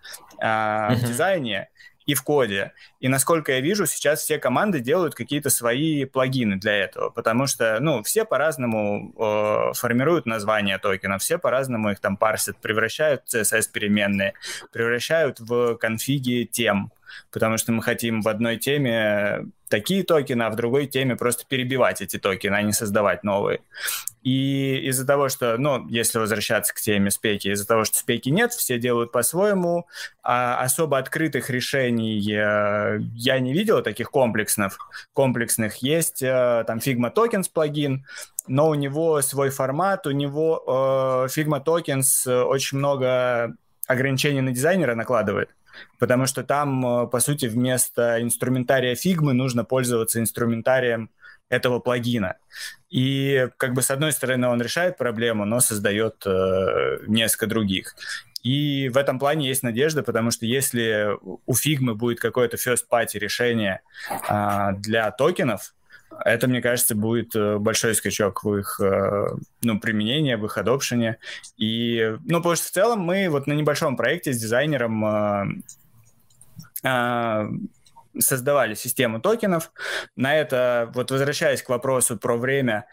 в дизайне и в коде. И насколько я вижу, сейчас все команды делают какие-то свои плагины для этого, потому что, ну, все по-разному э, формируют названия токенов, все по-разному их там парсят, превращают в си эс эс переменные, превращают в конфиги тем, потому что мы хотим в одной теме такие токены, а в другой теме просто перебивать эти токены, а не создавать новые. И из-за того, что, ну, если возвращаться к теме спеки, из-за того, что спеки нет, все делают по-своему, а особо открытых решений я не видел, таких комплексных. Комплексных есть там Figma Tokens плагин, но у него свой формат, у него Figma Tokens очень много ограничений на дизайнера накладывает. Потому что там, по сути, вместо инструментария фигмы нужно пользоваться инструментарием этого плагина. И, как бы, с одной стороны, он решает проблему, но создает э, несколько других. И в этом плане есть надежда, потому что если у Figma будет какое-то first-party решение а, для токенов, это, мне кажется, будет большой скачок в их ну, применении, в их адопшене. И, ну, потому что в целом мы вот на небольшом проекте с дизайнером а, а, создавали систему токенов. На это, вот возвращаясь к вопросу про время,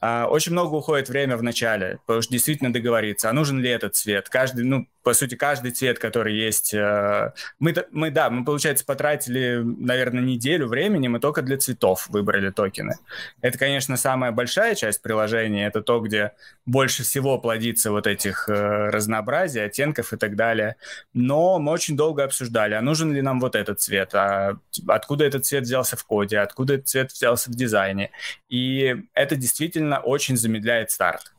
очень много уходит время в начале, потому что действительно договориться, а нужен ли этот цвет. Каждый, ну, по сути, каждый цвет, который есть... Мы, мы, да, мы, получается, потратили, наверное, неделю времени, мы только для цветов выбрали токены. Это, конечно, самая большая часть приложения, это то, где больше всего плодится вот этих разнообразий, оттенков и так далее. Но мы очень долго обсуждали, а нужен ли нам вот этот цвет, а откуда этот цвет взялся в коде, откуда этот цвет взялся в дизайне. И это действительно очень замедляет старт,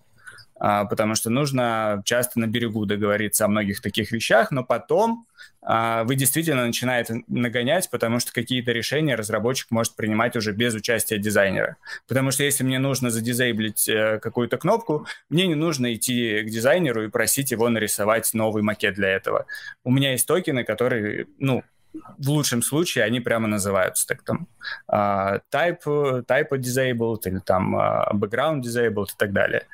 потому что нужно часто на берегу договориться о многих таких вещах, но потом вы действительно начинаете нагонять, потому что какие-то решения разработчик может принимать уже без участия дизайнера. Потому что если мне нужно задизейблить какую-то кнопку, мне не нужно идти к дизайнеру и просить его нарисовать новый макет для этого. У меня есть токены, которые, ну, в лучшем случае они прямо называются так там uh, type, type disabled или там uh, background disabled и так далее.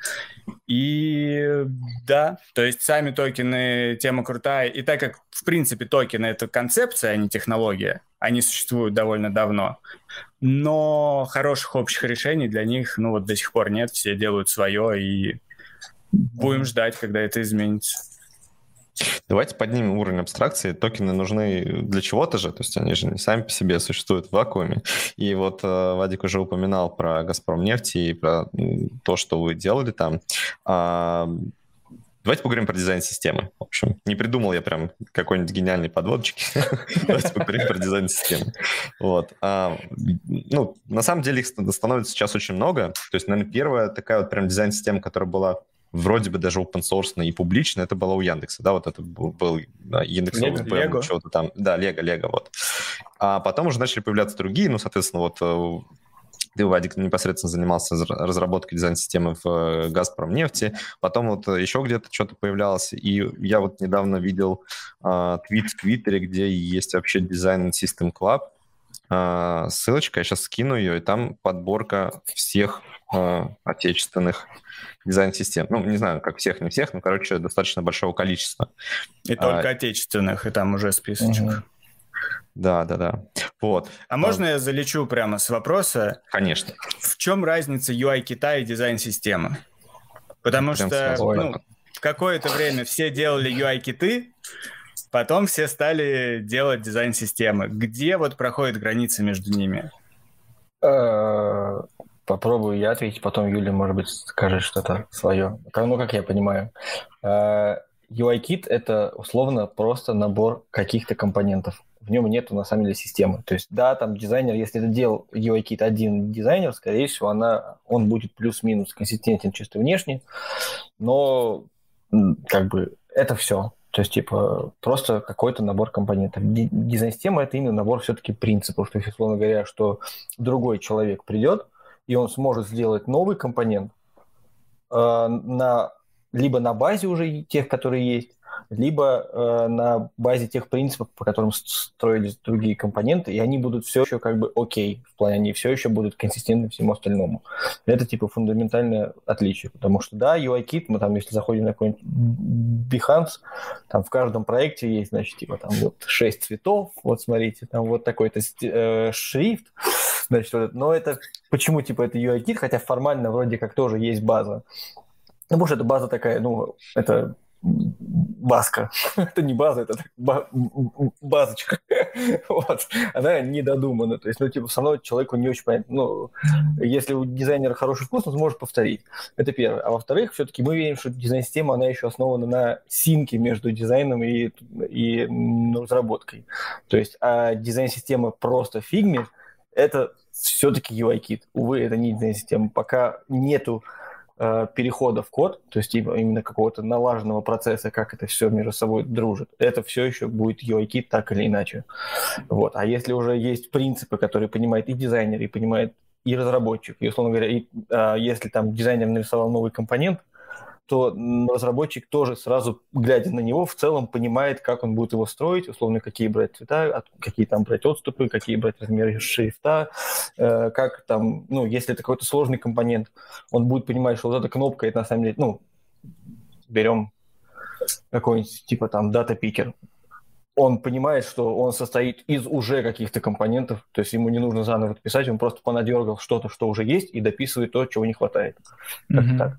И да, то есть сами токены, тема крутая. И так как, в принципе, токены — это концепция, а не технология, они существуют довольно давно, но хороших общих решений для них, ну вот, до сих пор нет, все делают свое, и будем ждать, когда это изменится. Давайте поднимем уровень абстракции. Токены нужны для чего-то же, то есть они же не сами по себе существуют в вакууме. И вот Вадик уже упоминал про Газпромнефть и про то, что вы делали там. Давайте поговорим про дизайн системы. В общем, не придумал я прям какой-нибудь гениальной подводочки. Давайте поговорим про дизайн системы. Вот. Ну, на самом деле их становится сейчас очень много. То есть, наверное, первая такая вот прям дизайн-система, которая была вроде бы даже open-source и публично, это было у Яндекса, да, вот это был, был да, Яндекс.Деньги, Лего, чего-то там, да, Лего, Лего, вот. А потом уже начали появляться другие, ну, соответственно, вот ты, Вадик, непосредственно занимался разработкой дизайн-системы в Газпромнефти, потом вот еще где-то что-то появлялось, и я вот недавно видел а, твит в Твиттере, где есть вообще дизайн-систем клаб, а, ссылочка, я сейчас скину ее, и там подборка всех а, отечественных дизайн-систем. Ну, не знаю, как всех, не всех, но, короче, достаточно большого количества. И только а... отечественных, и там уже списочек. Угу. Да, да, да. Вот. А, а можно я залечу прямо с вопроса? Конечно. В чем разница ю ай Китая и дизайн-системы? Потому Прям что ну, в какое-то время все делали ю ай-киты, потом все стали делать дизайн-системы. Где вот проходит граница между ними? Попробую я ответить, потом Юля, может быть, скажет что-то свое. Ну, как я понимаю. ю ай-кит – это, условно, просто набор каких-то компонентов. В нем нету, на самом деле, системы. То есть, да, там дизайнер, если это делал ю ай-кит один дизайнер, скорее всего, она, он будет плюс-минус консистентен чисто внешне, но как бы это все. То есть, типа, просто какой-то набор компонентов. Дизайн-система – это именно набор все-таки принципов. То есть, условно говоря, что другой человек придет, и он сможет сделать новый компонент э, на, либо на базе уже тех, которые есть, либо э, на базе тех принципов, по которым строились другие компоненты, и они будут все еще как бы окей, в плане они все еще будут консистентны всему остальному. Это типа фундаментальное отличие, потому что да, ю ай-кит, мы там, если заходим на какой-нибудь Behance, там в каждом проекте есть, значит, типа там вот шесть цветов, вот смотрите, там вот такой-то э, шрифт, значит, вот, но это почему типа это ю ай-кит, хотя формально вроде как тоже есть база. Ну, может, это база такая, ну, это базка. Это не база, это ба- базочка. Вот. Она недодумана. То есть, ну, типа, со мной человеку не очень понятно. Ну, если у дизайнера хороший вкус, он сможет повторить. Это первое. А во-вторых, все-таки мы видим, что дизайн-система, она еще основана на синке между дизайном и, и ну, разработкой. То есть, а дизайн-система просто в фигме, это все-таки ю ай-кит. Увы, это не дизайн-система. Пока нету перехода в код, то есть именно какого-то налаженного процесса, как это все между собой дружит, это все еще будет ю ай-кит так или иначе. Вот. А если уже есть принципы, которые понимает и дизайнер, и понимает и разработчик, и, условно говоря, и, а, если там дизайнер нарисовал новый компонент, то разработчик тоже сразу, глядя на него, в целом понимает, как он будет его строить, условно, какие брать цвета, какие там брать отступы, какие брать размеры шрифта, как там, ну, если это какой-то сложный компонент, он будет понимать, что вот эта кнопка, это на самом деле, ну, берем какой-нибудь, типа там, дата-пикер. Он понимает, что он состоит из уже каких-то компонентов, то есть ему не нужно заново это писать, он просто понадергал что-то, что уже есть, и дописывает то, чего не хватает. Как-то так.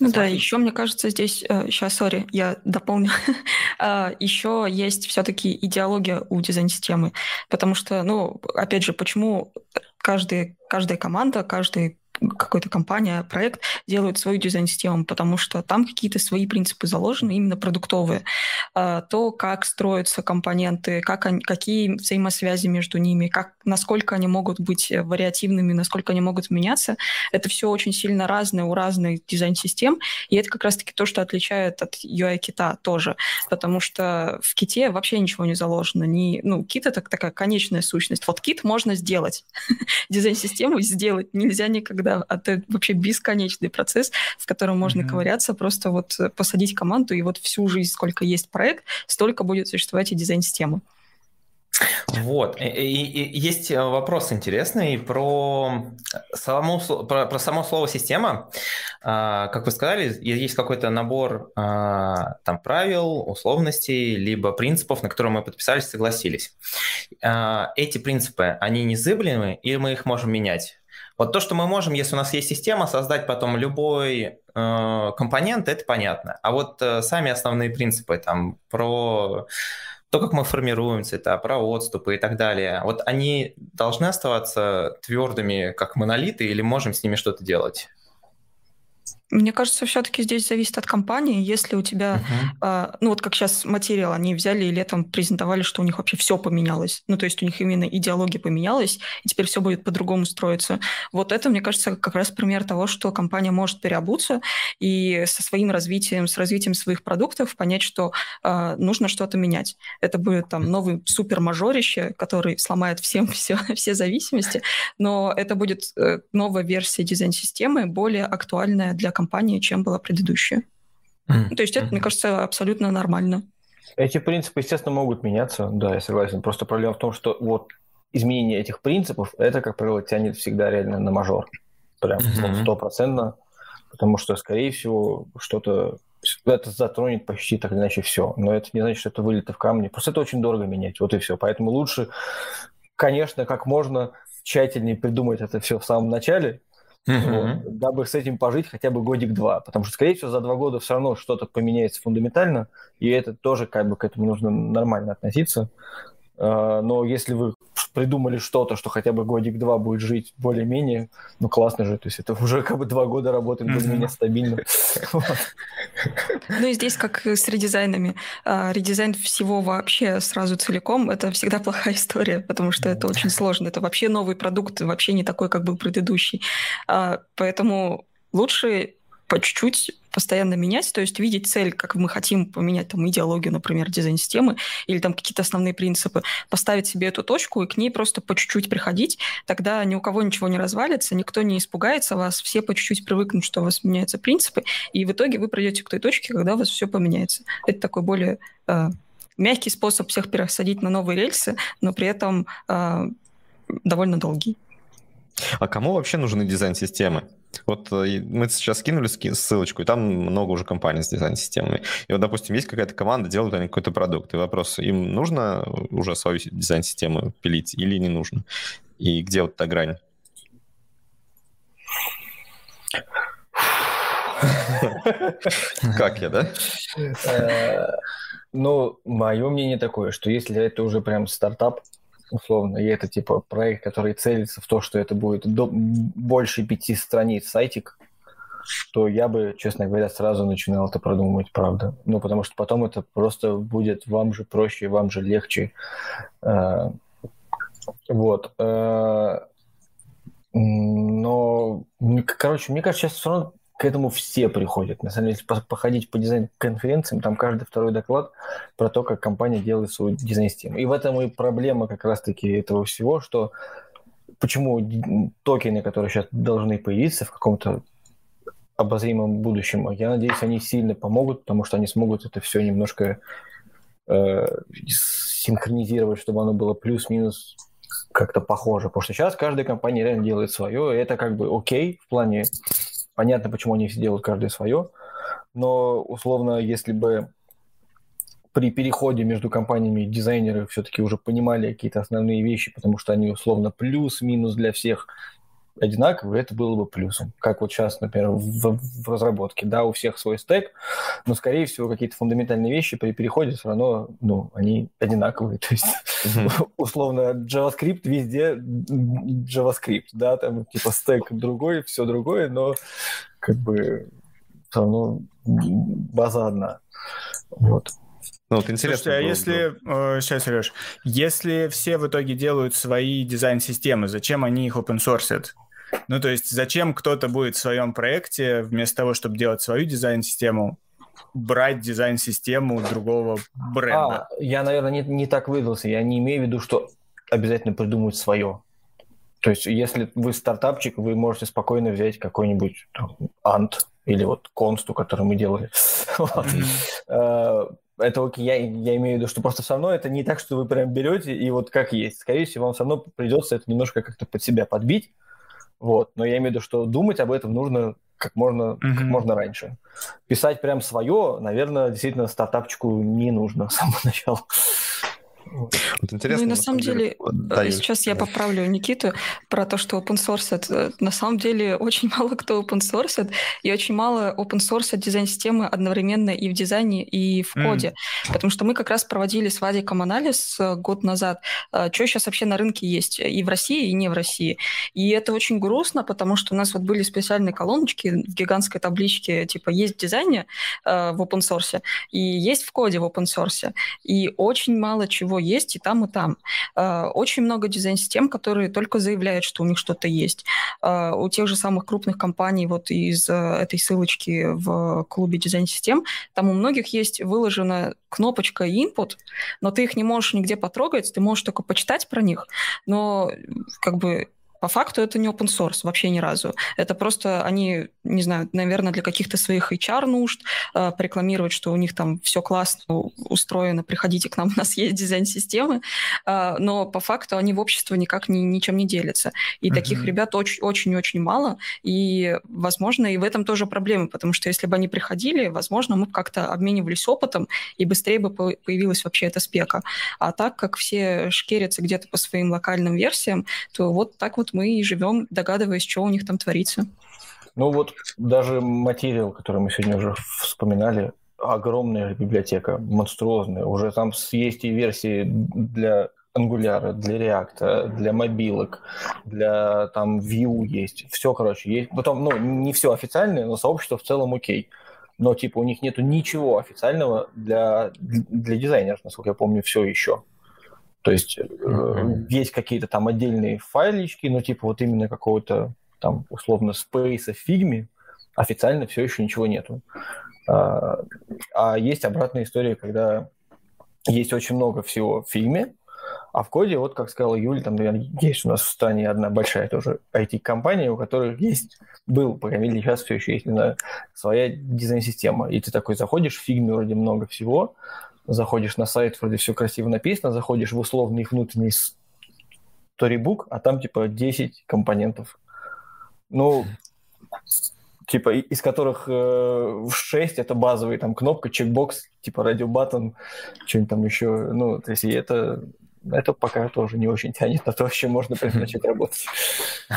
Ну да, еще, мне кажется, здесь... Сейчас, сори, я дополню. Еще есть все-таки идеология у дизайн-системы, потому что, ну, опять же, почему каждый, каждая команда, каждый какая-то компания, проект делают свою дизайн-систему, потому что там какие-то свои принципы заложены, именно продуктовые. То, как строятся компоненты, как они, какие взаимосвязи между ними, как, насколько они могут быть вариативными, насколько они могут меняться, это все очень сильно разное у разных дизайн-систем, и это как раз-таки то, что отличает от ю ай-кита тоже, потому что в ките вообще ничего не заложено. Не, ну, кит — это такая конечная сущность. Вот кит можно сделать. Дизайн-систему сделать нельзя никогда. Это вообще бесконечный процесс, в котором можно mm-hmm. ковыряться, просто вот посадить команду, и вот всю жизнь, сколько есть проект, столько будет существовать и дизайн-система. Вот. И, и, и есть вопрос интересный про само, про, про само слово «система». Как вы сказали, есть какой-то набор там правил, условностей, либо принципов, на которые мы подписались, согласились. Эти принципы, они незыблемы, и мы их можем менять? Вот то, что мы можем, если у нас есть система, создать потом любой э, компонент, это понятно. А вот э, сами основные принципы там про то, как мы формируем цвета, про отступы и так далее, вот они должны оставаться твердыми, как монолиты, или можем с ними что-то делать? Мне кажется, все-таки здесь зависит от компании. Если у тебя, uh-huh. э, ну вот как сейчас Material, они взяли и летом презентовали, что у них вообще все поменялось. Ну то есть у них именно идеология поменялась, и теперь все будет по-другому строиться. Вот это, мне кажется, как раз пример того, что компания может переобуться и со своим развитием, с развитием своих продуктов понять, что э, нужно что-то менять. Это будет там новый супермажорище, который сломает всем все, все зависимости, но это будет э, новая версия дизайн-системы, более актуальная для компании, чем была предыдущая. Mm-hmm. То есть это, мне кажется, абсолютно нормально. Эти принципы, естественно, могут меняться, да, я согласен. Просто проблема в том, что вот изменение этих принципов, это, как правило, тянет всегда реально на мажор. Прям стопроцентно. Mm-hmm. Потому что, скорее всего, что-то это затронет почти так или иначе все. Но это не значит, что это вылито в камни. Просто это очень дорого менять, вот и все. Поэтому лучше, конечно, как можно тщательнее придумать это все в самом начале, Uh-huh. Вот, дабы с этим пожить хотя бы годик-два. Потому что, скорее всего, за два года все равно что-то поменяется фундаментально, и это тоже как бы к этому нужно нормально относиться. Но если вы придумали что-то, что хотя бы годик-два будет жить более-менее, ну классно же, то есть это уже как бы два года работы более-менее стабильно. Ну и здесь как с редизайнами. Редизайн всего вообще сразу целиком — это всегда плохая история, потому что это очень сложно. Это вообще новый продукт, вообще не такой, как был предыдущий. Поэтому лучше по чуть-чуть постоянно менять, то есть видеть цель, как мы хотим поменять там идеологию, например, дизайн-системы или там какие-то основные принципы, поставить себе эту точку и к ней просто по чуть-чуть приходить, тогда ни у кого ничего не развалится, никто не испугается вас, все по чуть-чуть привыкнут, что у вас меняются принципы, и в итоге вы придете к той точке, когда у вас все поменяется. Это такой более э, мягкий способ всех пересадить на новые рельсы, но при этом э, довольно долгий. А кому вообще нужны дизайн-системы? Вот мы сейчас скинули ссылочку, и там много уже компаний с дизайн-системами. И вот, допустим, есть какая-то команда, делают они какой-то продукт, и вопрос, им нужно уже свою дизайн-систему пилить или не нужно? И где вот та грань? Как я, да? Ну, мое мнение такое, что если это уже прям стартап, условно, и это типа проект, который целится в то, что это будет до... больше пяти страниц сайтик, то я бы, честно говоря, сразу начинал это продумывать, правда. Ну, потому что потом это просто будет вам же проще, вам же легче. А... Вот. А... Но, короче, мне кажется, сейчас все равно к этому все приходят. На самом деле, походить по дизайн-конференциям, там каждый второй доклад про то, как компания делает свою дизайн-систему. И в этом и проблема как раз-таки этого всего, что почему токены, которые сейчас должны появиться в каком-то обозримом будущем. Я надеюсь, они сильно помогут, потому что они смогут это все немножко э, синхронизировать, чтобы оно было плюс-минус как-то похоже. Потому что сейчас каждая компания реально делает свое, и это как бы окей, в плане понятно, почему они все делают каждое свое, но условно, если бы при переходе между компаниями дизайнеры все-таки уже понимали какие-то основные вещи, потому что они условно плюс-минус для всех одинаковые, это было бы плюсом. Как вот сейчас, например, в, в разработке. Да, у всех свой стэк, но, скорее всего, какие-то фундаментальные вещи при переходе все равно, ну, они одинаковые. То есть, mm-hmm. условно, JavaScript везде JavaScript, да, там, типа, стэк другой, все другое, но, как бы, все равно база одна. Вот. Ну, вот интересно. Слушайте, а было, если... Да. Сейчас, Сереж. Если все в итоге делают свои дизайн-системы, зачем они их open-sourceят? Ну, то есть зачем кто-то будет в своем проекте, вместо того, чтобы делать свою дизайн-систему, брать дизайн-систему другого бренда? А, я, наверное, не, не так выдался. Я не имею в виду, что обязательно придумывать свое. То есть если вы стартапчик, вы можете спокойно взять какой-нибудь Ant или вот Консту, который мы делали. Это окей, я, я имею в виду, что просто все равно это не так, что вы прям берете и вот как есть. Скорее всего, вам все равно придется это немножко как-то под себя подбить. Вот. Но я имею в виду, что думать об этом нужно как можно, mm-hmm. как можно раньше. Писать прям свое, наверное, действительно стартапчику не нужно с самого начала. Вот интересно, ну и на самом деле, деле сейчас я поправлю Никиту про то, что open source, на самом деле очень мало кто open source, и очень мало open source дизайн-системы одновременно и в дизайне, и в коде. Mm. Потому что мы как раз проводили с Вадиком анализ год назад, что сейчас вообще на рынке есть и в России, и не в России. И это очень грустно, потому что у нас вот были специальные колоночки в гигантской табличке, типа есть в дизайне э, в open source, и есть в коде в open source. И очень мало чего есть и там, и там. Очень много дизайн-систем, которые только заявляют, что у них что-то есть. У тех же самых крупных компаний, вот из этой ссылочки в клубе дизайн-систем, там у многих есть выложена кнопочка input, но ты их не можешь нигде потрогать, ты можешь только почитать про них, но как бы по факту это не open source вообще ни разу. Это просто они, не знаю, наверное, для каких-то своих эйч ар нужд, э, рекламировать, что у них там все классно устроено, приходите к нам, у нас есть дизайн-системы, э, но по факту они в обществе никак ни, ничем не делятся. И uh-huh. таких ребят очень-очень мало, и, возможно, и в этом тоже проблема, потому что если бы они приходили, возможно, мы бы как-то обменивались опытом, и быстрее бы появилась вообще эта спека. А так как все шкерятся где-то по своим локальным версиям, то вот так вот мы и живем, догадываясь, что у них там творится. Ну вот даже материал, который мы сегодня уже вспоминали, огромная библиотека, монструозная. Уже там есть и версии для Angular, для React, для мобилок, для там Vue есть. Все, короче, есть. Потом, ну, не все официальное, но сообщество в целом окей. Но типа у них нету ничего официального для, для дизайнеров, насколько я помню, все еще. То есть mm-hmm. есть какие-то там отдельные файлички, но типа вот именно какого-то там условно спейса в Figma официально все еще ничего нету. А, а есть обратная история, когда есть очень много всего в Figma, а в коде, вот как сказала Юля, там, наверное, есть у нас в стране одна большая тоже ай ти-компания, у которой есть, был, по крайней мере, сейчас все еще есть, не знаю, своя дизайн-система. И ты такой заходишь, в Figma вроде много всего, заходишь на сайт, вроде все красиво написано, заходишь в условный их внутренний storybook, а там типа десять компонентов. Ну, типа из которых э, шесть это базовые, там кнопка, чекбокс, типа радиобаттон, что-нибудь там еще. Ну, то есть это, это пока тоже не очень тянет на то, с чем можно прям начать работать.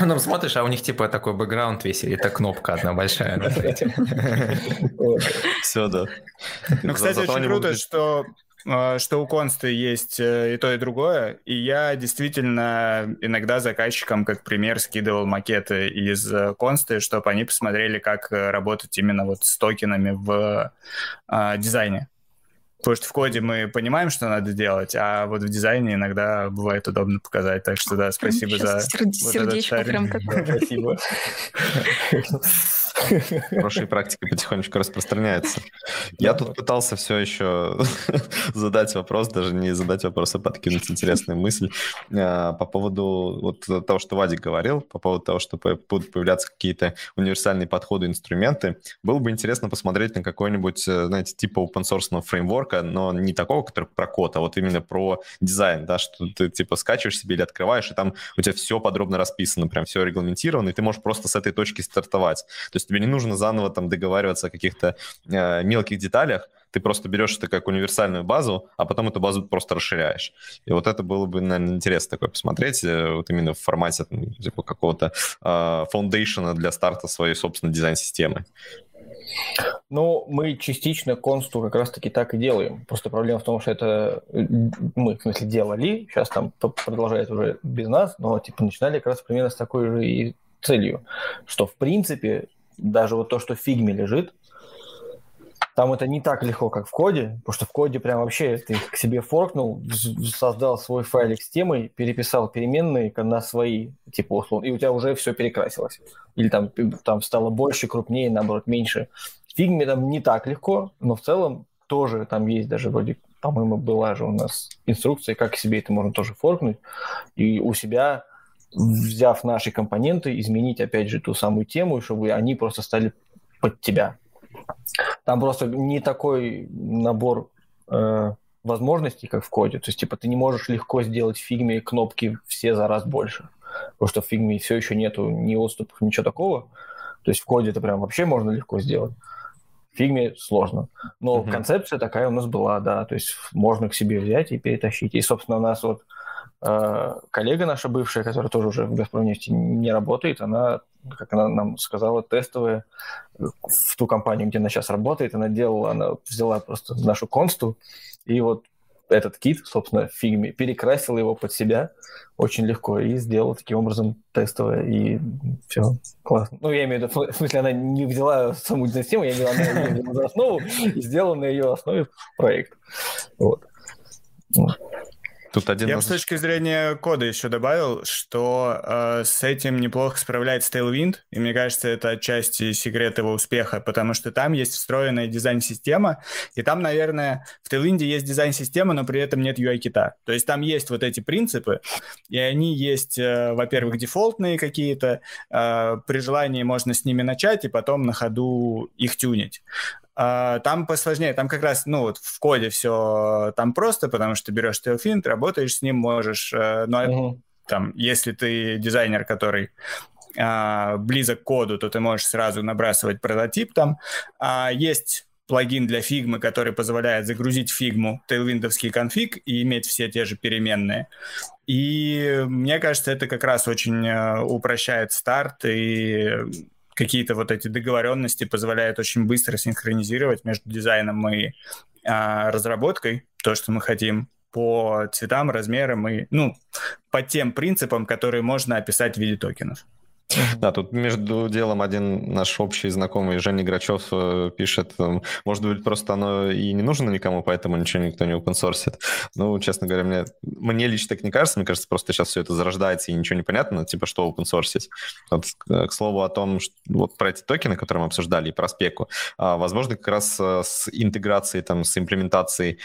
Ну, смотришь, а у них типа такой бэкграунд весь, и это кнопка одна большая на сайте. Все, да. Ну, кстати, очень круто, что... что у Консты есть и то, и другое, и я действительно иногда заказчикам, как пример, скидывал макеты из Консты, чтобы они посмотрели, как работать именно вот с токенами в а, дизайне. Потому что в коде мы понимаем, что надо делать, а вот в дизайне иногда бывает удобно показать. Так что да, спасибо сейчас за... Сейчас сердечко вот прям какое-то. Спасибо. Хорошая практика потихонечку распространяется. Я тут пытался все еще задать вопрос, даже не задать вопрос, а подкинуть интересную мысль по поводу вот того, что Вадик говорил, по поводу того, что будут появляться какие-то универсальные подходы, инструменты. Было бы интересно посмотреть на какой-нибудь, знаете, типа open-source фреймворка, но не такого, который про код, а вот именно про дизайн, да, что ты типа скачиваешь себе или открываешь, и там у тебя все подробно расписано, прям все регламентировано, и ты можешь просто с этой точки стартовать. То есть тебе не нужно заново там договариваться о каких-то э, мелких деталях, ты просто берешь это как универсальную базу, а потом эту базу просто расширяешь. И вот это было бы, наверное, интересно такое посмотреть, вот именно в формате там, типа какого-то э, фаундейшена для старта своей собственной дизайн-системы. Ну, мы частично Консту как раз-таки так и делаем. Просто проблема в том, что это мы, в смысле, делали, сейчас там продолжает уже без нас, но типа начинали как раз примерно с такой же и целью, что, в принципе, даже вот то, что в Фигме лежит, там это не так легко, как в коде, потому что в коде прям вообще ты к себе форкнул, создал свой файлик с темой, переписал переменные на свои, типа, условно, и у тебя уже все перекрасилось. Или там, там стало больше, крупнее, наоборот, меньше. В Фигме там не так легко, но в целом тоже там есть даже вроде, по-моему, была же у нас инструкция, как к себе это можно тоже форкнуть, и у себя, взяв наши компоненты, изменить, опять же, ту самую тему, чтобы они просто стали под тебя. Там просто не такой набор э, возможностей, как в коде. То есть, типа, ты не можешь легко сделать в Фигме кнопки все за раз больше. Потому что в Фигме все еще нету ни отступов, ничего такого. То есть в коде это прям вообще можно легко сделать. В Фигме сложно. Но mm-hmm. концепция такая у нас была, да. То есть можно к себе взять и перетащить. И, собственно, у нас вот э, коллега наша бывшая, которая тоже уже в Газпромнефти не работает, она... как она нам сказала, тестовая в ту компанию, где она сейчас работает, она делала, она взяла просто нашу консту, и вот этот кит, собственно, в Фигме, перекрасила его под себя очень легко и сделала таким образом тестовое, и все классно. Ну, я имею в виду, в смысле, она не взяла саму дизайн-систему, я взяла ее за основу и сделала на ее основе проект. Вот. Тут один Я бы с точки зрения кода еще добавил, что э, с этим неплохо справляется Tailwind, и мне кажется, это отчасти секрет его успеха, потому что там есть встроенная дизайн-система, и там, наверное, в Tailwind есть дизайн-система, но при этом нет ю ай-кита. То есть там есть вот эти принципы, и они есть, э, во-первых, дефолтные какие-то, э, при желании можно с ними начать и потом на ходу их тюнить. Там посложнее, там как раз, ну, вот в коде все там просто, потому что ты берешь Tailwind, работаешь с ним, можешь, но ну, угу. там, если ты дизайнер, который а, близок к коду, то ты можешь сразу набрасывать прототип там. А, есть плагин для Figma, который позволяет загрузить в Figma Tailwind-овский конфиг и иметь все те же переменные. И мне кажется, это как раз очень упрощает старт и... Какие-то вот эти договоренности позволяют очень быстро синхронизировать между дизайном и а, разработкой то, что мы хотим, по цветам, размерам и, ну, по тем принципам, которые можно описать в виде токенов. Да, тут между делом один наш общий знакомый Женя Грачев пишет, может быть, просто оно и не нужно никому, поэтому ничего никто не опенсорсит. Ну, честно говоря, мне, мне лично так не кажется, мне кажется, просто сейчас все это зарождается и ничего не понятно, типа, что опенсорсить. Вот, к слову о том, что, вот про эти токены, которые мы обсуждали, и про спеку, возможно, как раз с интеграцией, там, с имплементацией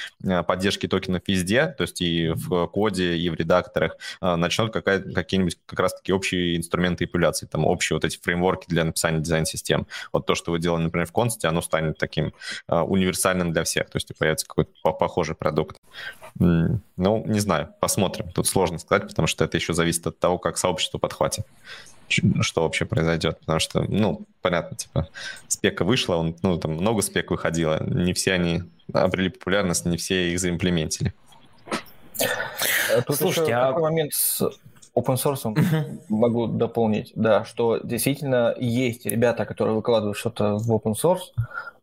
поддержки токенов везде, то есть и в коде, и в редакторах, начнут какая, какие-нибудь как раз-таки общие инструменты и пуляции. Там общие вот эти фреймворки для написания дизайн-систем. Вот то, что вы делали, например, в Консте, оно станет таким э, универсальным для всех. То есть появится какой-то похожий продукт. Ну, не знаю, посмотрим. Тут сложно сказать, потому что это еще зависит от того, как сообщество подхватит, что вообще произойдет. Потому что, ну, понятно, типа, спека вышла, он, ну, там много спек выходило, не все они обрели популярность, не все их заимплементили. Тут Слушайте, а... такой момент... Open source uh-huh. могу дополнить, да, что действительно есть ребята, которые выкладывают что-то в open source,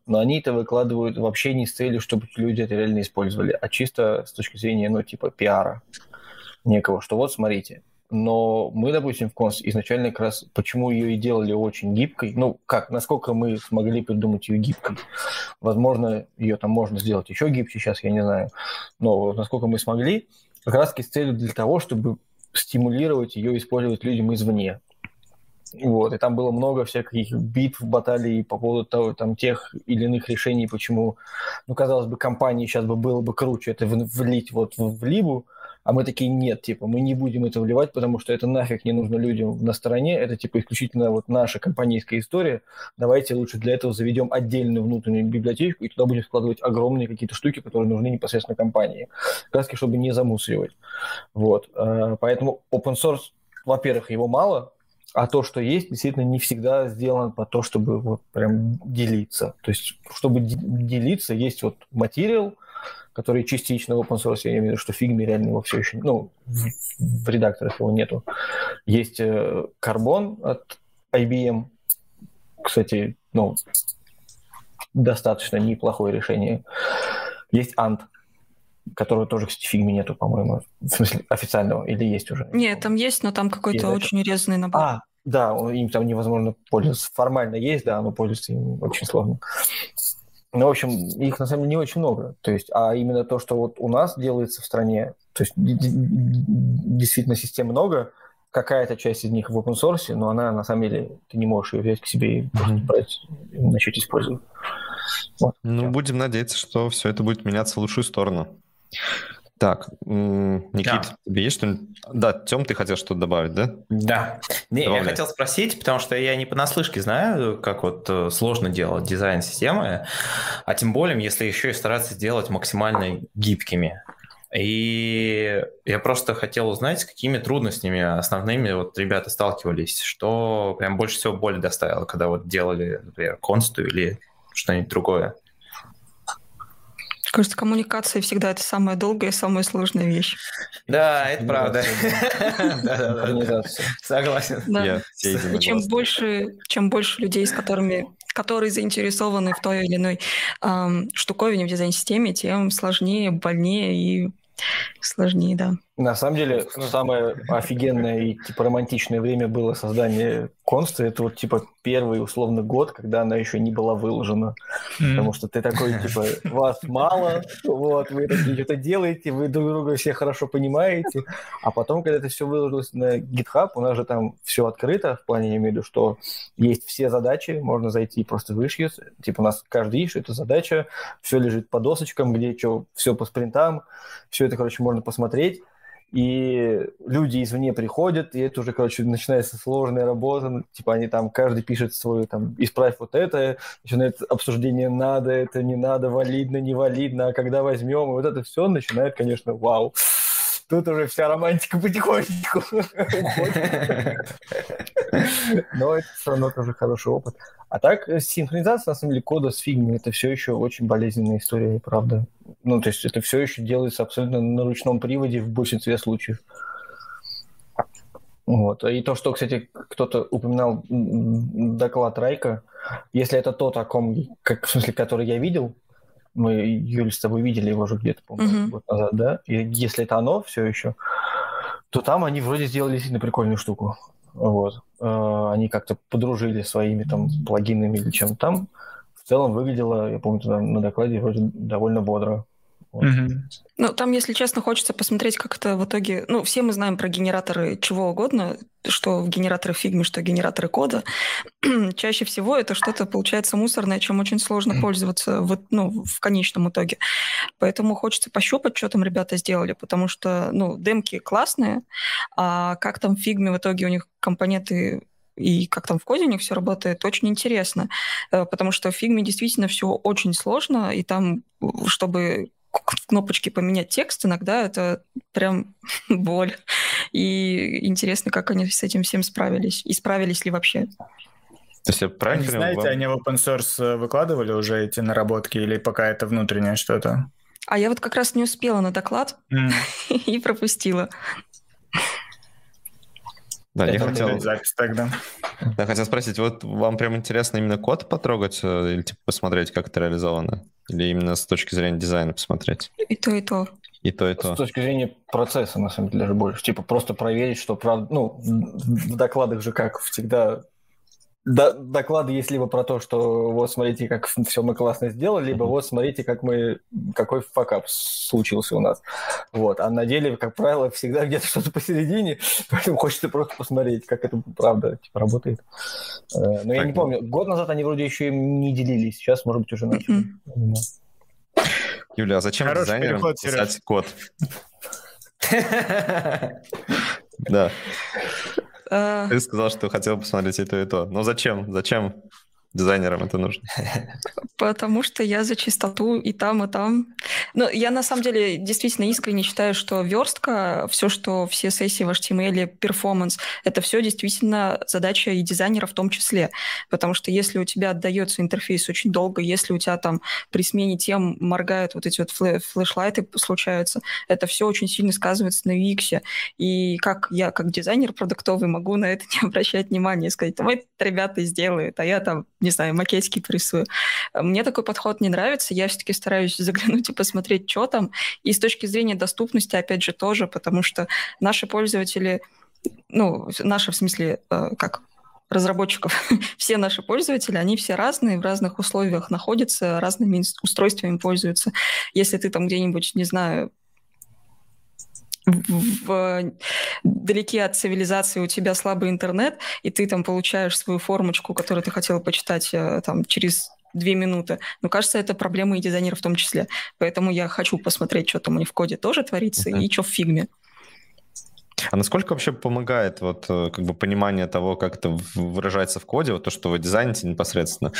но они это выкладывают вообще не с целью, чтобы люди это реально использовали, а чисто с точки зрения, ну, типа, пиара некого, что вот, смотрите. Но мы, допустим, в Конст изначально как раз, почему ее и делали очень гибкой, ну, как, насколько мы смогли придумать ее гибкой. Возможно, ее там можно сделать еще гибче сейчас, я не знаю, но насколько мы смогли, как раз-таки с целью для того, чтобы стимулировать ее использовать людям извне. Вот, и там было много всяких битв, баталий по поводу того, там, тех или иных решений, почему, ну, казалось бы, компании сейчас бы было бы круче это влить вот в Либу, а мы такие, нет, типа, мы не будем это вливать, потому что это нафиг не нужно людям на стороне, это, типа, исключительно вот наша компанейская история, давайте лучше для этого заведем отдельную внутреннюю библиотечку и туда будем складывать огромные какие-то штуки, которые нужны непосредственно компании, краски, чтобы не замусоривать. Вот, поэтому open source, во-первых, его мало, а то, что есть, действительно не всегда сделано по то, чтобы вот прям делиться. То есть, чтобы делиться, есть вот материал, который частично в open source, я имею в виду, что в Figma реально его все еще... Ну, в, в редакторах его нету. Есть Carbon от ай би эм. Кстати, ну, достаточно неплохое решение. Есть Ant, которого тоже, кстати, в Фигме нету, по-моему. В смысле, официального. Или есть уже? Нет, там есть, но там какой-то очень резанный набор. А, да, им там невозможно пользоваться. Формально есть, да, но пользоваться им очень сложно. Ну, в общем, их, на самом деле, не очень много. То есть, а именно то, что вот у нас делается в стране, то есть действительно систем много, какая-то часть из них в open-source, но она, на самом деле, ты не можешь ее взять к себе и просто брать, и начать использовать. Вот. Ну, будем надеяться, что все это будет меняться в лучшую сторону. Так, Никит, да. Тебе есть что-нибудь? Да, Тём, ты хотел что-то добавить, да? Да. Не, я хотел спросить, потому что я не понаслышке знаю, как вот сложно делать дизайн-системы, а тем более, если еще и стараться делать максимально гибкими. И я просто хотел узнать, с какими трудностями основными вот ребята сталкивались, что прям больше всего боли доставило, когда вот делали, например, Консту или что-нибудь другое. Кажется, коммуникация всегда это самая долгая и самая сложная вещь. Да, это правда. Согласен. Чем больше людей, с которыми, которые заинтересованы в той или иной штуковине в дизайн-системе, тем сложнее, больнее и сложнее, да. На самом деле, самое офигенное и типа романтичное время было создание Конста. Это вот типа первый условно год, когда она еще не была выложена. Mm-hmm. Потому что ты такой, типа, вас мало, вот, вы что-то делаете, вы друг друга все хорошо понимаете. А потом, когда это все выложилось на GitHub, у нас же там все открыто, в плане, я имею в виду, что есть все задачи, можно зайти и просто в issues. Типа у нас каждый issue — это задача, все лежит по досочкам, где что, все по спринтам, все это, короче, можно посмотреть. И люди извне приходят, и это уже, короче, начинается сложная работа. Типа они там, каждый пишет свою, там, исправь вот это, начинает обсуждение, надо это, не надо, валидно, невалидно, а когда возьмем, и вот это все начинает, конечно, вау. Тут уже вся романтика потихонечку уходит. Но это все равно тоже хороший опыт. А так, синхронизация, на самом деле, кода с Figma — это все еще очень болезненная история, правда. Ну, то есть это все еще делается абсолютно на ручном приводе в большинстве случаев. Вот. И то, что, кстати, кто-то упоминал доклад Райка, если это тот, о ком, как, в смысле, который я видел, мы, Юль, с тобой видели его же где-то, по-моему, uh-huh. год назад, да? И если это оно все еще, то там они вроде сделали сильно прикольную штуку. Вот. Они как-то подружили своими там плагинами или чем-то там. В целом выглядело, я помню, на докладе вроде довольно бодро. Вот. Mm-hmm. Ну, там, если честно, хочется посмотреть, как это в итоге... Ну, все мы знаем про генераторы чего угодно, что в генераторы Figma, что генераторы кода. Чаще всего это что-то, получается, мусорное, чем очень сложно пользоваться в, ну, в конечном итоге. Поэтому хочется пощупать, что там ребята сделали, потому что, ну, демки классные, а как там в Figma в итоге у них компоненты... и как там в коде у них все работает, очень интересно, потому что в Figma действительно все очень сложно, и там, чтобы кнопочки поменять текст, иногда это прям боль. И интересно, как они с этим всем справились, и справились ли вообще. То есть, я правильно понимаю, знаете, вам... они в open source выкладывали уже эти наработки, или пока это внутреннее что-то? А я вот как раз не успела на доклад mm. и пропустила. Да, я хотел... Запись, тогда. Да, хотел спросить, вот вам прям интересно именно код потрогать или типа посмотреть, как это реализовано? Или именно с точки зрения дизайна посмотреть? И то, и то. И то, и то. С точки зрения процесса, на самом деле, даже больше. Типа просто проверить, что правда... Ну, в докладах же, как всегда, доклады есть либо про то, что вот смотрите, как все мы классно сделали, либо вот смотрите, как мы, какой факап случился у нас. Вот. А на деле, как правило, всегда где-то что-то посередине, поэтому хочется просто посмотреть, как это правда типа, работает. Но так, я не помню, год назад они вроде еще им не делились, сейчас, может быть, уже начали. Юля, а зачем Хороший дизайнерам переход, писать Сереж. Код? Да. Ты сказал, что хотел посмотреть и то, и то. Но зачем? Зачем дизайнерам это нужно? Потому что я за чистоту и там, и там. Но я на самом деле действительно искренне считаю, что верстка, все, что в си эс эс, в эйч ти эм эль, перформанс, это все действительно задача и дизайнера в том числе. Потому что если у тебя отдается интерфейс очень долго, если у тебя там при смене тем моргают вот эти вот флешлайты случаются, это все очень сильно сказывается на ю экс. И как я, как дизайнер продуктовый, могу на это не обращать внимания и сказать, там, это ребята сделают, а я там, не знаю, макетики присую. Мне такой подход не нравится, я все-таки стараюсь заглянуть и посмотреть, что там. И с точки зрения доступности, опять же, тоже, потому что наши пользователи, ну, наши, в смысле, как... разработчиков. Все наши пользователи, они все разные, в разных условиях находятся, разными устройствами пользуются. Если ты там где-нибудь, не знаю, в... вдалеке от цивилизации у тебя слабый интернет, и ты там получаешь свою формочку, которую ты хотела почитать там, через две минуты. Но, кажется, это проблема и дизайнера в том числе. Поэтому я хочу посмотреть, что там у них в коде тоже творится, mm-hmm. и что в фигме. А насколько вообще помогает вот, как бы, понимание того, как это выражается в коде, вот то, что вы дизайните непосредственно,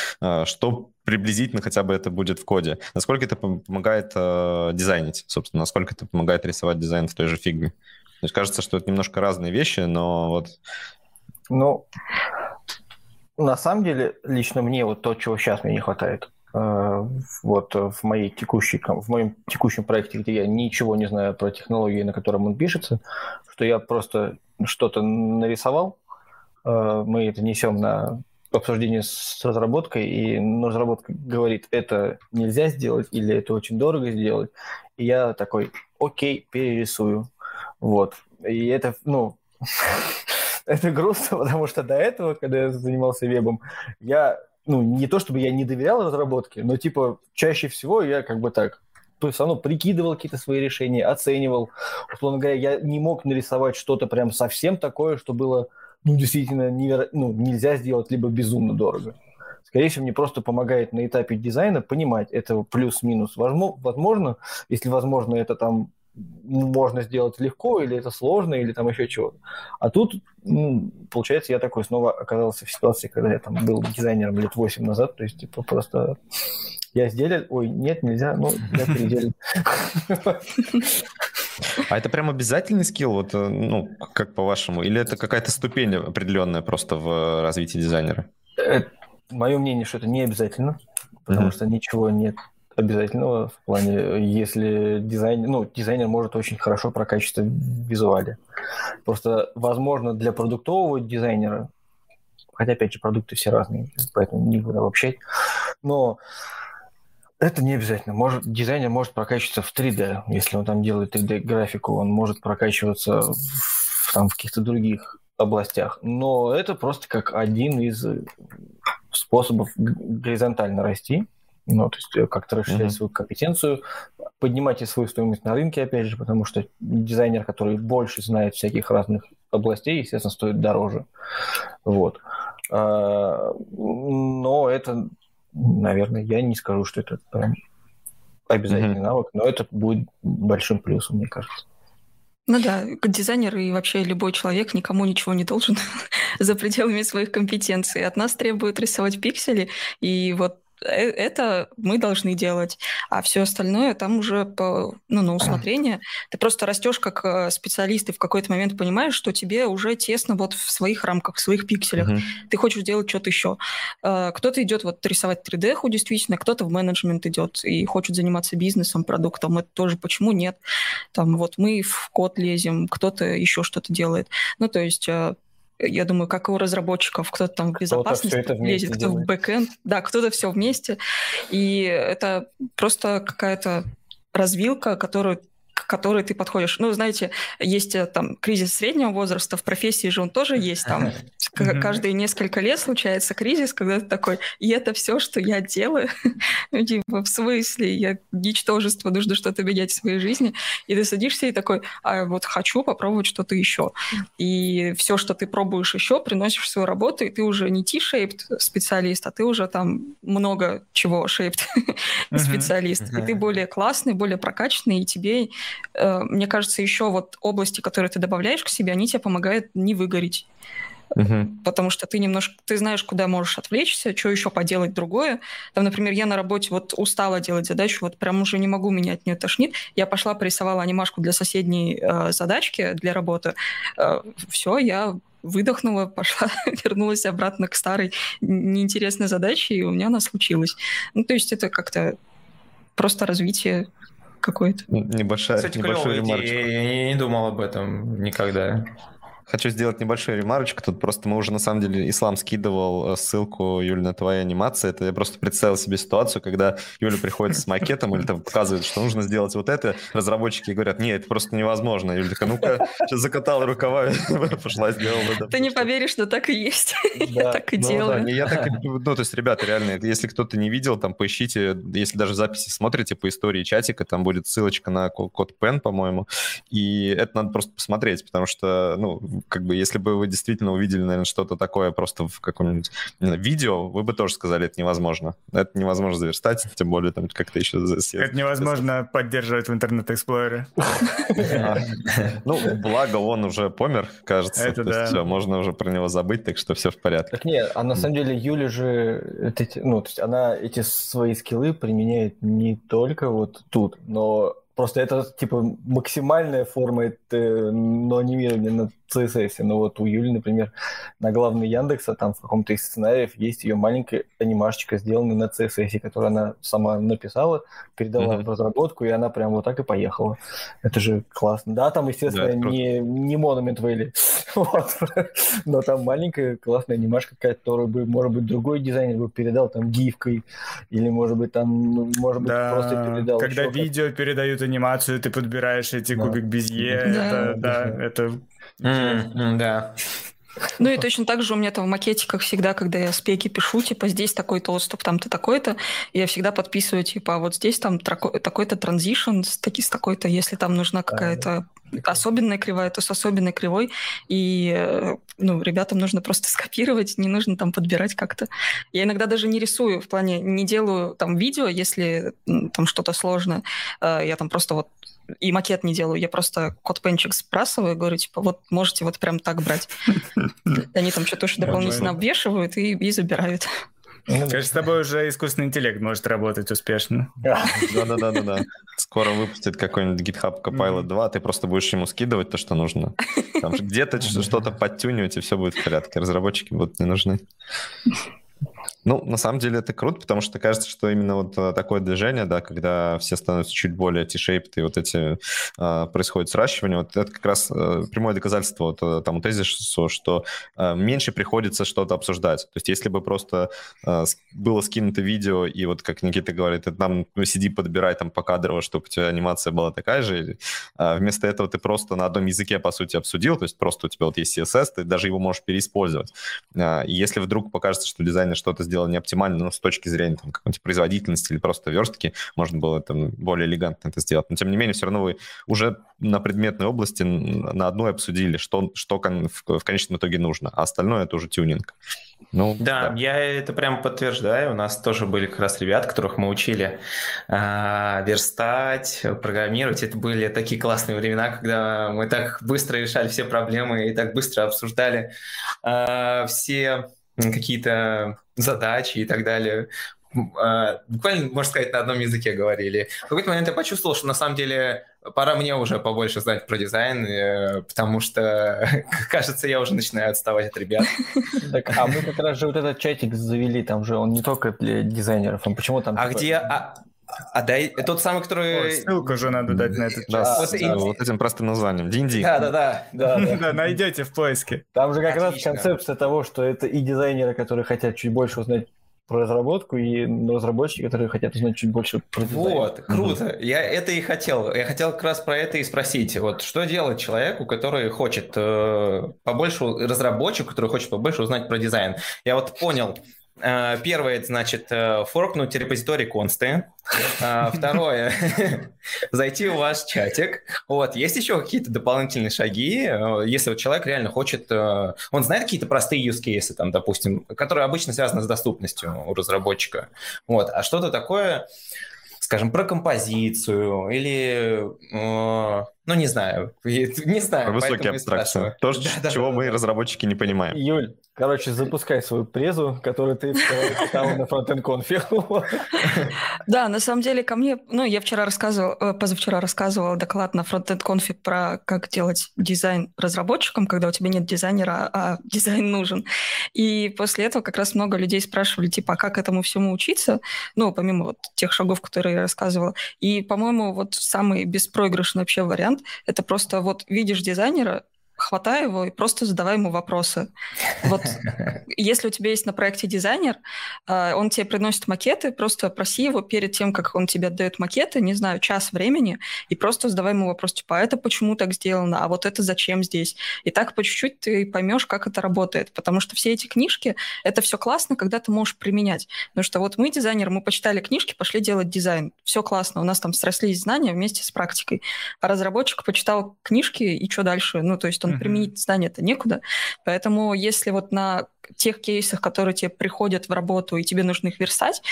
что приблизительно хотя бы это будет в коде? Насколько это помогает э, дизайнить, собственно? Насколько это помогает рисовать дизайн в той же фигме? То есть кажется, что это немножко разные вещи, но вот... Ну, на самом деле, лично мне вот то, чего сейчас мне не хватает. Вот в моей текущей, в моем текущем проекте, где я ничего не знаю про технологии, на котором он пишется, что я просто что-то нарисовал, мы это несем на обсуждение с разработкой, и разработка говорит, это нельзя сделать или это очень дорого сделать, и я такой, окей, перерисую. Вот. И это, ну... Это грустно, потому что до этого, когда я занимался вебом, я... Ну, не то чтобы я не доверял разработке, но, типа, чаще всего я как бы так, то есть, оно прикидывал какие-то свои решения, оценивал. Условно говоря, я не мог нарисовать что-то прям совсем такое, что было, ну, действительно, неверо... ну, нельзя сделать, либо безумно дорого. Скорее всего, мне просто помогает на этапе дизайна понимать, это плюс-минус возможно, если возможно, это там можно сделать легко, или это сложно, или там еще чего-то. А тут, ну, получается, я такой снова оказался в ситуации, когда я там был дизайнером лет восемь назад, то есть, типа, просто я сделал, ой, нет, нельзя, ну, я переделил. А это прям обязательный скилл, вот, ну, как по-вашему, или это какая-то ступень определенная просто в развитии дизайнера? Мое мнение, что это не обязательно, потому что ничего нет обязательного в плане, если дизайн, ну, дизайнер может очень хорошо про качество визуали. Просто, возможно, для продуктового дизайнера, хотя, опять же, продукты все разные, поэтому не буду обобщать, но это не обязательно. Может, дизайнер может прокачиваться в три дэ, если он там делает три дэ-графику, он может прокачиваться в, там, в каких-то других областях, но это просто как один из способов горизонтально расти. Ну, то есть как-то расширять mm-hmm. свою компетенцию, поднимать и свою стоимость на рынке, опять же, потому что дизайнер, который больше знает всяких разных областей, естественно, стоит дороже. Вот. Но это, наверное, я не скажу, что это прям обязательный mm-hmm. навык, но это будет большим плюсом, мне кажется. Ну да, дизайнер и вообще любой человек никому ничего не должен за пределами своих компетенций. От нас требуют рисовать пиксели, и вот это мы должны делать, а все остальное там уже по, ну, на усмотрение. Ты просто растешь как специалист и в какой-то момент понимаешь, что тебе уже тесно вот в своих рамках, в своих пикселях. Uh-huh. Ты хочешь делать что-то еще. Кто-то идет вот рисовать три дэ-ху действительно, кто-то в менеджмент идет и хочет заниматься бизнесом, продуктом. Это тоже почему нет. Там вот мы в код лезем, кто-то еще что-то делает. Ну, то есть... Я думаю, как и у разработчиков, кто-то там в безопасность лезет, кто-то делает в бэкэнд, да, кто-то все вместе. И это просто какая-то развилка, которую, к которой ты подходишь. Ну, знаете, есть там кризис среднего возраста, в профессии же он тоже есть, там Mm-hmm. Каждые несколько лет случается кризис, когда ты такой, и это все, что я делаю. Ну, типа, в смысле, я ничтожество, нужно что-то менять в своей жизни. И ты садишься и такой, а вот хочу попробовать что-то еще. И все, что ты пробуешь еще, приносишь в свою работу, и ты уже не T-shaped специалист, а ты уже там много чего shaped mm-hmm. специалист. Mm-hmm. И ты более классный, более прокачанный, и тебе, э, мне кажется, еще вот области, которые ты добавляешь к себе, они тебе помогают не выгореть. Uh-huh. Потому что ты немножко, ты знаешь, куда можешь отвлечься, что еще поделать другое. Там, например, я на работе вот устала делать задачу, вот прям уже не могу, меня от нее тошнит. Я пошла, порисовала анимашку для соседней э, задачки, для работы. Э, все, я выдохнула, пошла, вернулась обратно к старой неинтересной задаче, и у меня она случилась. Ну, то есть это как-то просто развитие какое-то. Небольшая, кстати, небольшая ремарочка. Я, я не думал об этом никогда. Хочу сделать небольшую ремарочку. Тут просто мы уже, на самом деле, Ислам скидывал ссылку, Юль, на твои анимации. Это я просто представил себе ситуацию, когда Юля приходит с макетом или там показывает, что нужно сделать вот это. Разработчики говорят, нет, это просто невозможно. Юля такая, ну-ка, сейчас закатала рукава, пошла, сделала это. Ты не поверишь, но так и есть. Я так и делаю. Ну, то есть, ребята, реально, если кто-то не видел, там, поищите, если даже записи смотрите по истории чатика, там будет ссылочка на CodePen, по-моему. И это надо просто посмотреть, потому что, ну, как бы, если бы вы действительно увидели, наверное, что-то такое просто в каком-нибудь видео, вы бы тоже сказали, это невозможно. Это невозможно заверстать, тем более там как-то еще... Это невозможно поддерживать в интернет-эксплорере. Ну, благо он уже помер, кажется. Это да. Все, можно уже про него забыть, так что все в порядке. Так нет, а на самом деле Юля же, ну, то есть она эти свои скиллы применяет не только вот тут, но... Просто это, типа, максимальная форма это, но анимирования на си эс эс. Но вот у Юли, например, на главной Яндекса, там в каком-то из сценариев есть ее маленькая анимашечка, сделанная на си эс эс, которую она сама написала, передала mm-hmm. в разработку, и она прям вот так и поехала. Это же классно. Да, там, естественно, да, не, не Monument Valley, вот. Но там маленькая классная анимашка, которую бы, может быть, другой дизайнер бы передал там гифкой, или, может быть, там, может быть, да, просто передал. Когда видео как... передают анимацию, ты подбираешь эти да. кубик безье, да, это... Да, это... Mm, mm, да. Ну и точно так же у меня там в макетиках всегда, когда я спеки пишу, типа, здесь такой-то отступ, там-то такой-то, я всегда подписываю, типа, вот здесь там такой-то транзишн, с такой-то, если там нужна какая-то особенная кривая, то с особенной кривой, и, ну, ребятам нужно просто скопировать, не нужно там подбирать как-то. Я иногда даже не рисую, в плане, не делаю там видео, если там что-то сложное, я там просто вот и макет не делаю, я просто кодпенчик сбрасываю и говорю, типа, вот можете вот прям так брать. Они там что-то уж дополнительно обвешивают и, и забирают. Кажется, с тобой уже искусственный интеллект может работать успешно. Да-да-да-да. Скоро выпустит какой-нибудь GitHub Copilot два, ты просто будешь ему скидывать то, что нужно. Там где-то что-то подтюнивать, и все будет в порядке. Разработчики будут не нужны. Ну, на самом деле это круто, потому что кажется, что именно вот такое движение, да, когда все становятся чуть более T-shaped, и вот эти э, происходит сращивание, вот это как раз э, прямое доказательство вот, тому тезису, что э, меньше приходится что-то обсуждать. То есть если бы просто э, было скинуто видео, и вот как Никита говорит, ты там ну, сиди, подбирай там покадрово, чтобы у тебя анимация была такая же, э, вместо этого ты просто на одном языке, по сути, обсудил, то есть просто у тебя вот есть си эс эс, ты даже его можешь переиспользовать. Э, и если вдруг покажется, что дизайнер что-то сделал не оптимально, но с точки зрения там, какой-нибудь производительности или просто верстки, можно было там, более элегантно это сделать. Но, тем не менее, все равно вы уже на предметной области на одной обсудили, что, что кон- в, в конечном итоге нужно, а остальное это уже тюнинг. Ну, да, да, я это прям подтверждаю. У нас тоже были как раз ребята, которых мы учили э, верстать, программировать. Это были такие классные времена, когда мы так быстро решали все проблемы и так быстро обсуждали э, все... какие-то задачи и так далее. Буквально, можно сказать, на одном языке говорили. В какой-то момент я почувствовал, что на самом деле пора мне уже побольше знать про дизайн, потому что, кажется, я уже начинаю отставать от ребят. Так, а мы как раз же вот этот чатик завели, там же он не только для дизайнеров, он почему там... А где... А дай тот самый, который... Ой, ссылку же надо дать на этот час. Да, вот, да, и... вот этим просто названием. ди энд ди. Да-да-да. Да, найдете в поиске. Там же как раз концепция того, что это и дизайнеры, которые хотят чуть больше узнать про разработку и разработчики, которые хотят узнать чуть больше про дизайн. Вот, круто. Mm-hmm. Я это и хотел. Я хотел как раз про это и спросить. Вот что делать человеку, который хочет э, побольше, разработчику, который хочет побольше узнать про дизайн? Я вот понял. Э, первое, это значит э, форкнуть репозиторий Консты. Э, второе, зайти в ваш чатик. Вот, есть еще какие-то дополнительные шаги, если вот человек реально хочет... Э, он знает какие-то простые юзкейсы, там, допустим, которые обычно связаны с доступностью у разработчика. Вот, а что-то такое, скажем, про композицию или... Э, ну, не знаю. Не знаю. Высокие абстракции. То, да, да, чего да, мы, да. разработчики, не понимаем. Юль, короче, запускай свою презу, которую ты вставил на Frontend Conf. Да, на самом деле ко мне... Ну, я вчера рассказывала, позавчера рассказывала доклад на Frontend Conf про как делать дизайн разработчикам, когда у тебя нет дизайнера, а дизайн нужен. И после этого как раз много людей спрашивали, типа, а как этому всему учиться? Ну, помимо вот тех шагов, которые я рассказывала. И, по-моему, вот самый беспроигрышный вообще вариант это просто вот видишь дизайнера, хватай его и просто задавай ему вопросы. Вот если у тебя есть на проекте дизайнер, он тебе приносит макеты, просто проси его перед тем, как он тебе отдает макеты, не знаю, час времени, и просто задавай ему вопрос, типа, а это почему так сделано, а вот это зачем здесь? И так по чуть-чуть ты поймешь, как это работает, потому что все эти книжки, это все классно, когда ты можешь применять. Потому что вот мы дизайнеры, мы почитали книжки, пошли делать дизайн. Все классно, у нас там срослись знания вместе с практикой. А разработчик почитал книжки, и что дальше? Ну, то есть Uh-huh. применить знания-то некуда. Поэтому если вот на тех кейсах, которые тебе приходят в работу, и тебе нужно их верстать,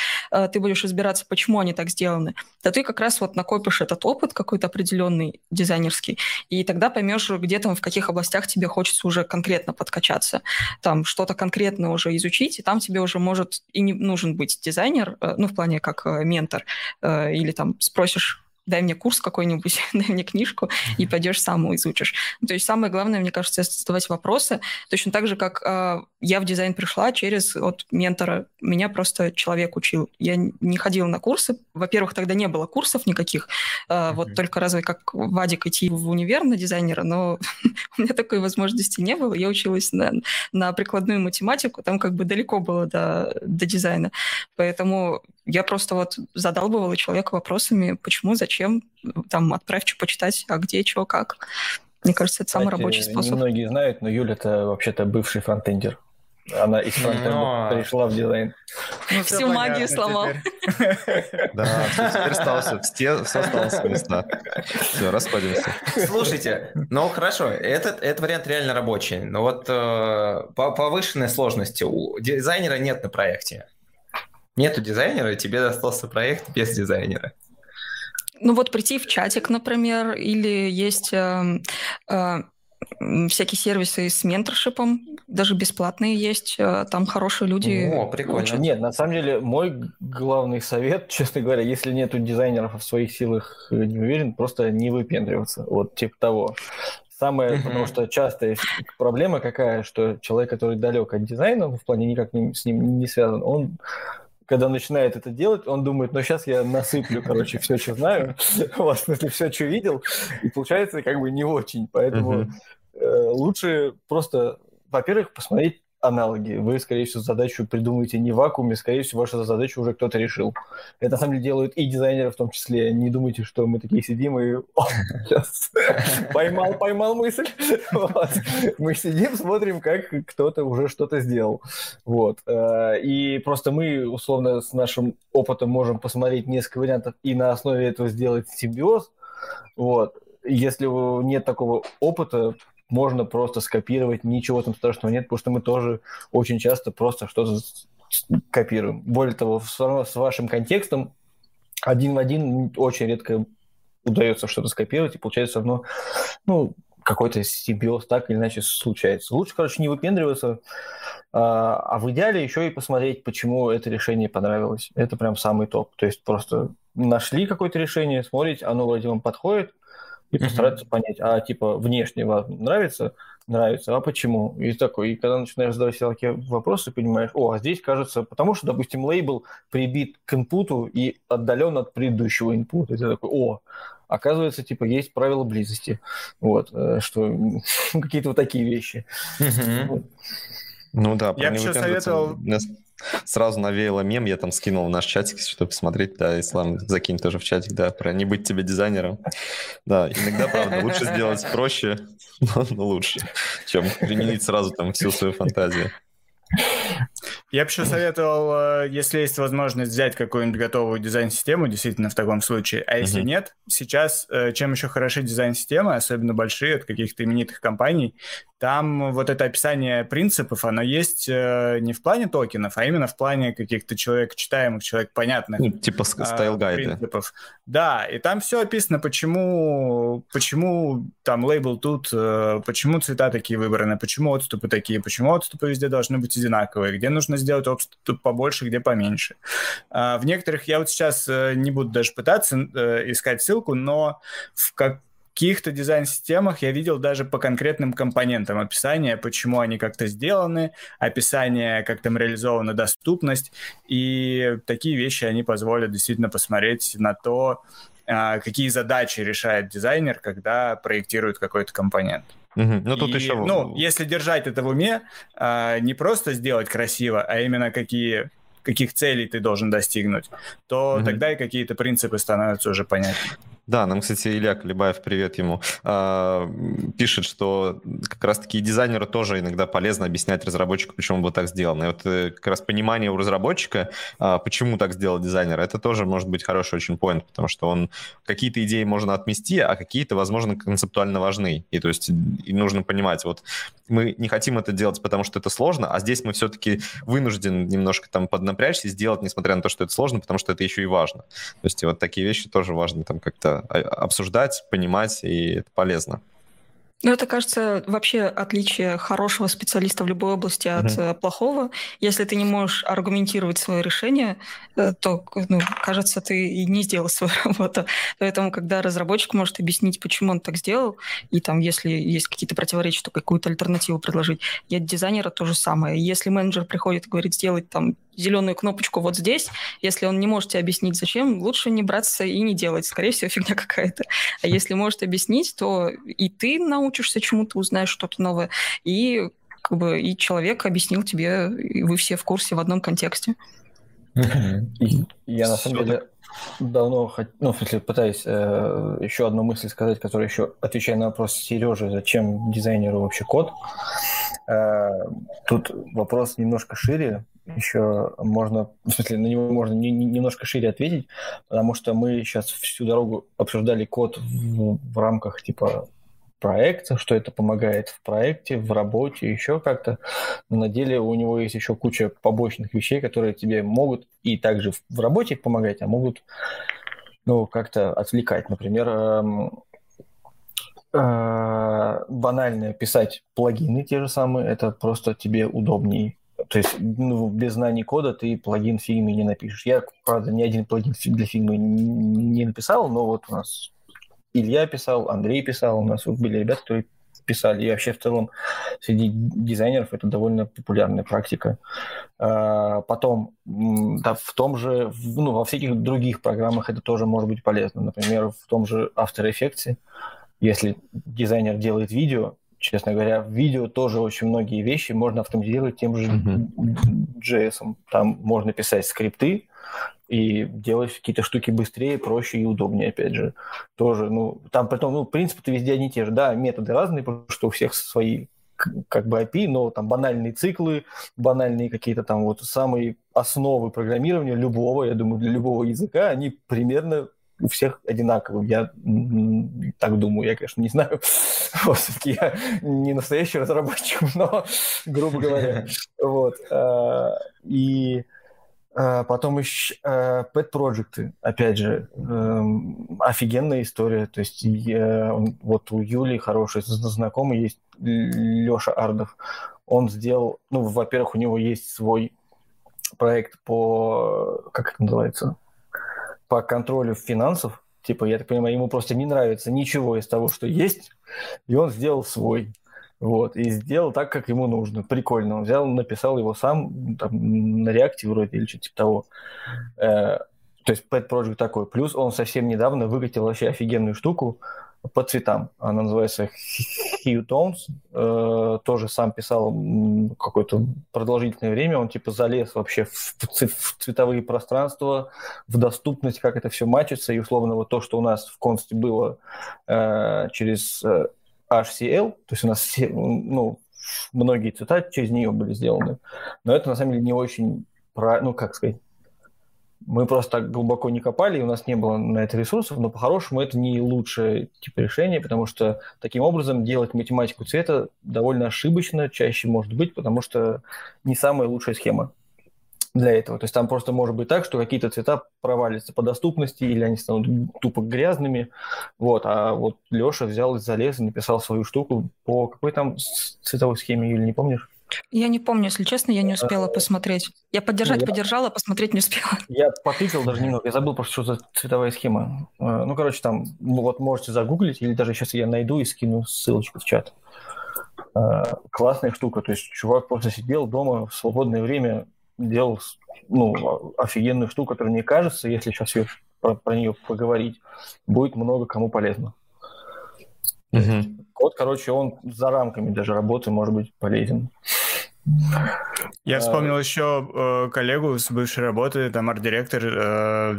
ты будешь разбираться, почему они так сделаны, да ты как раз вот накопишь этот опыт какой-то определенный дизайнерский, и тогда поймешь, где там, в каких областях тебе хочется уже конкретно подкачаться, там что-то конкретное уже изучить, и там тебе уже может и не нужен быть дизайнер, ну, в плане как ментор, или там спросишь, дай мне курс какой-нибудь, дай мне книжку, и пойдешь сам его изучишь. То есть самое главное, мне кажется, задавать вопросы. Точно так же, как э, я в дизайн пришла через от ментора. Меня просто человек учил. Я не ходила на курсы. Во-первых, тогда не было курсов никаких. Э, mm-hmm. Вот только разве как Вадик идти в универ на дизайнера, но у меня такой возможности не было. Я училась на, на прикладную математику. Там как бы далеко было до, до дизайна. Поэтому... Я просто вот задалбывала человека вопросами, почему, зачем, там, отправь, что почитать, а где, чего, как. Мне кажется, это самый Кстати, рабочий способ. Многие знают, но Юля – это вообще-то бывший фронтендер. Она из фронтенда но... перешла в дизайн. Ну, Всю магию сломал. Да, теперь остался, все остался места. Все, расходимся. Слушайте, ну хорошо, этот, этот вариант реально рабочий, но вот э, по повышенной сложности у дизайнера нет на проекте. Нету дизайнера, и тебе достался проект без дизайнера. Ну вот прийти в чатик, например, или есть э, э, всякие сервисы с менторшипом, даже бесплатные есть, э, там хорошие люди. О, прикольно. Учат. Нет, на самом деле мой главный совет, честно говоря, если нету дизайнеров, а в своих силах не уверен, просто не выпендриваться, вот типа того. Самая, mm-hmm. потому что частая проблема какая, что человек, который далек от дизайна, в плане никак не, с ним не связан, он... Когда начинает это делать, он думает, ну, сейчас я насыплю, короче, все, что знаю, в смысле, все, что видел, и получается как бы не очень. Поэтому лучше просто, во-первых, посмотреть аналоги. Вы, скорее всего, задачу придумаете не в вакууме, скорее всего, вашу задачу уже кто-то решил. Это, на самом деле, делают и дизайнеры в том числе. Не думайте, что мы такие сидим и... О, сейчас поймал, поймал мысль. Вот. Мы сидим, смотрим, как кто-то уже что-то сделал. Вот. И просто мы, условно, с нашим опытом можем посмотреть несколько вариантов и на основе этого сделать симбиоз. Вот. Если нет такого опыта, можно просто скопировать, ничего там страшного нет, потому что мы тоже очень часто просто что-то копируем. Более того, все равно с вашим контекстом один в один очень редко удается что-то скопировать, и получается все равно, ну, какой-то симбиоз так или иначе случается. Лучше, короче, не выпендриваться, а в идеале еще и посмотреть, почему это решение понравилось. Это прям самый топ. То есть просто нашли какое-то решение, смотрите, оно вроде вам подходит, и постараться mm-hmm. понять, а типа внешне вам нравится, нравится, а почему? И такой, и когда начинаешь задавать всякие вопросы, понимаешь, о, а здесь кажется, потому что, допустим, лейбл прибит к инпуту и отдален от предыдущего инпута. И ты такой, о, оказывается, типа есть правила близости, вот, что какие-то вот такие вещи. Mm-hmm. Вот. Ну да. Я бы еще советовал Сразу навеяло мем, я там скинул в наш чатик, чтобы посмотреть, да, Ислам, закинь тоже в чатик, да, про не быть тебе дизайнером. Да, иногда, правда, лучше сделать проще, но лучше, чем применить сразу там всю свою фантазию. Я бы еще советовал, если есть возможность, взять какую-нибудь готовую дизайн-систему, действительно, в таком случае. А если uh-huh. нет, сейчас, чем еще хороши дизайн-системы, особенно большие, от каких-то именитых компаний, там вот это описание принципов, оно есть не в плане токенов, а именно в плане каких-то человекочитаемых, человекопонятных. Ну, типа стайл-гайды. Принципов. Да, и там все описано, почему, почему там лейбл тут, почему цвета такие выбраны, почему отступы такие, почему отступы везде должны быть одинаковые, где нужно сделать отступ побольше, где поменьше. В некоторых, я вот сейчас не буду даже пытаться искать ссылку, но в каких-то дизайн-системах я видел даже по конкретным компонентам описание, почему они как-то сделаны, описание, как там реализована доступность, и такие вещи они позволят действительно посмотреть на то, какие задачи решает дизайнер, когда проектирует какой-то компонент. Угу. Ну, тут и, еще... ну, если держать это в уме, а, не просто сделать красиво, а именно какие, каких целей ты должен достигнуть, то угу. тогда и какие-то принципы становятся уже понятны. Да, нам, кстати, Илья Колебаев, привет ему, пишет, что как раз-таки дизайнеру тоже иногда полезно объяснять разработчику, почему было так сделано. И вот как раз понимание у разработчика, почему так сделал дизайнер, это тоже может быть хороший очень поинт, потому что он какие-то идеи можно отмести, а какие-то, возможно, концептуально важны. И то есть и нужно понимать, вот мы не хотим это делать, потому что это сложно, а здесь мы все-таки вынуждены немножко там поднапрячься и сделать, несмотря на то, что это сложно, потому что это еще и важно. То есть вот такие вещи тоже важно там как-то обсуждать, понимать, и это полезно. Ну, это, кажется, вообще отличие хорошего специалиста в любой области от mm-hmm. плохого. Если ты не можешь аргументировать свое решение, то, ну, кажется, ты и не сделал свою работу. Поэтому, когда разработчик может объяснить, почему он так сделал, и там, если есть какие-то противоречия, то какую-то альтернативу предложить. И от дизайнера то же самое. Если менеджер приходит и говорит, сделать там зеленую кнопочку вот здесь, если он не может тебе объяснить, зачем, лучше не браться и не делать. Скорее всего, фигня какая-то. А если может объяснить, то и ты научишься, учишься чему-то, узнаешь что-то новое, и как бы и человек объяснил тебе, и вы все в курсе в одном контексте. Я на самом деле давно, ну, в смысле, пытаюсь э, еще одну мысль сказать, которая еще отвечает на вопрос Сережи, зачем дизайнеру вообще код. Э, тут вопрос немножко шире, еще можно, в смысле, на него можно не, не, немножко шире ответить, потому что мы сейчас всю дорогу обсуждали код в, в рамках типа проекта, что это помогает в проекте, в работе, еще как-то. Но на деле у него есть еще куча побочных вещей, которые тебе могут и также в работе помогать, а могут, ну, как-то отвлекать. Например, банально писать плагины те же самые, это просто тебе удобнее. То есть, ну, без знаний кода ты плагин Figma не напишешь. Я, правда, ни один плагин для Figma не написал, но вот у нас Илья писал, Андрей писал, у нас были ребята, которые писали. И вообще в целом среди дизайнеров это довольно популярная практика. Потом, да, в том же, ну, во всяких других программах это тоже может быть полезно. Например, в том же After Effects, если дизайнер делает видео, честно говоря, в видео тоже очень многие вещи можно автоматизировать тем же mm-hmm. джей эс. Там можно писать скрипты и делать какие-то штуки быстрее, проще и удобнее, опять же. Тоже, ну, там потом, ну, принципы-то везде одни и те же. Да, методы разные, потому что у всех свои как бы эй пи ай, но там банальные циклы, банальные какие-то там вот самые основы программирования любого, я думаю, для любого языка, они примерно у всех одинаковые. Я так думаю, я, конечно, не знаю. Вот, все-таки я не настоящий разработчик, но, грубо говоря. Вот. И потом еще пэт-проджекты, опять же, офигенная история. То есть я, вот у Юли хороший знакомый есть, Леша Ардов. Он сделал, ну, во-первых, у него есть свой проект по, как это называется, по контролю финансов. Типа, я так понимаю, ему просто не нравится ничего из того, что есть, и он сделал свой. Вот, и сделал так, как ему нужно. Прикольно. Он взял, написал его сам, там, на React вроде или что-то типа того. Э, то есть Pet Project такой. Плюс он совсем недавно выкатил вообще офигенную штуку. по цветам. Она называется Hue Tones. Тоже сам писал какое-то продолжительное время. Он типа залез вообще в цветовые пространства, в доступность, как это все мачится. И условно вот то, что у нас в Консте было через эйч си эл, то есть у нас ну, многие цвета через нее были сделаны. Но это на самом деле не очень... Ну, как сказать... Мы просто так глубоко не копали, и у нас не было на это ресурсов, но по-хорошему это не лучшее типа решение, потому что таким образом делать математику цвета довольно ошибочно, чаще может быть, потому что не самая лучшая схема для этого. То есть там просто может быть так, что какие-то цвета провалятся по доступности, или они станут тупо грязными. Вот. А вот Леша взял и залез и написал свою штуку по какой там цветовой схеме, Юля, не помнишь? Я не помню, если честно, я не успела посмотреть. Я поддержать я... поддержала, посмотреть не успела. Я попикал даже немного, я забыл просто, что за цветовая схема. Ну, короче, там, ну, вот можете загуглить, или даже сейчас я найду и скину ссылочку в чат. Классная штука, то есть чувак просто сидел дома в свободное время, делал, ну, офигенную штуку, которая, мне кажется, если сейчас про, про нее поговорить, будет много кому полезно. Угу. Вот, короче, он за рамками даже работы может быть полезен. Я вспомнил еще коллегу с бывшей работы, там арт-директор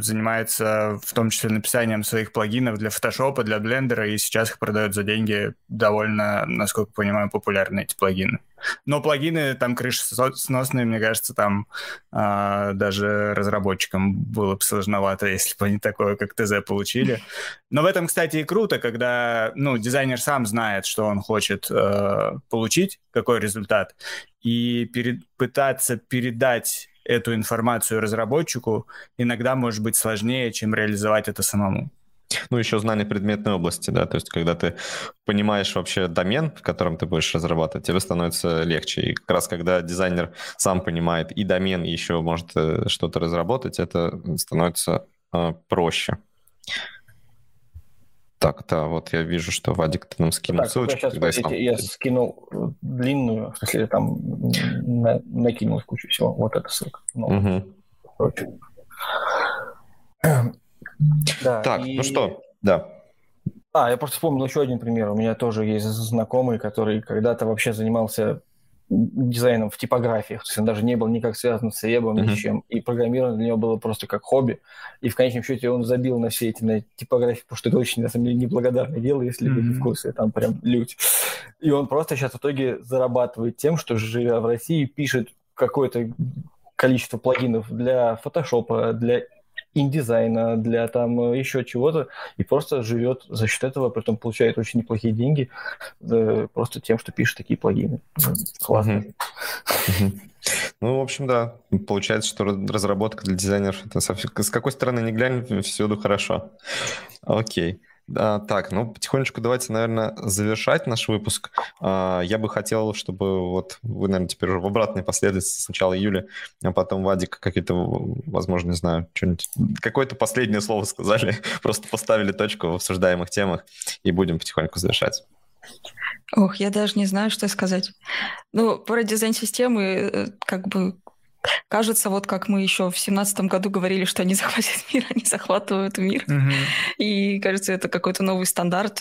занимается в том числе написанием своих плагинов для Photoshop, для Blender, и сейчас их продают за деньги довольно, насколько понимаю, популярны эти плагины. Но плагины там крышесносные, мне кажется, там даже разработчикам было бы сложновато, если бы они такое, как ТЗ, получили. Но в этом, кстати, и круто, когда ну, дизайнер сам знает, что он хочет получить, какой результат, и перед, пытаться передать эту информацию разработчику иногда может быть сложнее, чем реализовать это самому. Ну, еще знание предметной области, да, то есть когда ты понимаешь вообще домен, в котором ты будешь разрабатывать, тебе становится легче. И как раз когда дизайнер сам понимает и домен, и еще может что-то разработать, это становится э, проще. Так, да, вот я вижу, что Вадик, ты нам скинул так, ссылочку. Сейчас, тогда смотрите, я, я скинул длинную, в смысле, там на, накинул кучу всего. Вот эта ссылка. Ну, угу. Да, так, и... ну что, да. А, я просто вспомнил еще один пример. У меня тоже есть знакомый, который когда-то вообще занимался дизайном в типографиях. То есть он даже не был никак связан с вебом, mm-hmm. ничем. И программирование для него было просто как хобби. И в конечном счете он забил на все эти на типографии, потому что это очень, на самом деле, неблагодарное дело, если mm-hmm. вы не в курсе, там прям лють. И он просто сейчас в итоге зарабатывает тем, что, живя в России, пишет какое-то количество плагинов для Photoshop, для индизайна, для там еще чего-то, и просто живет за счет этого, при этом получает очень неплохие деньги э, просто тем, что пишет такие плагины. Классно. Ну, в общем, да. Получается, что разработка для дизайнеров, это совсем... с какой стороны ни глянь, всюду хорошо. Окей. А, так, ну, потихонечку давайте, наверное, завершать наш выпуск. А, я бы хотел, чтобы вот вы, наверное, теперь уже в обратной последовательности сначала Юля, а потом Вадик какие-то, возможно, не знаю, что-нибудь, какое-то последнее слово сказали, просто поставили точку в обсуждаемых темах и будем потихоньку завершать. Ох, я даже не знаю, что сказать. Ну, про дизайн-системы как бы... Кажется, вот как мы еще в семнадцатом году говорили, что они захватят мир, они захватывают мир. Mm-hmm. И, кажется, это какой-то новый стандарт.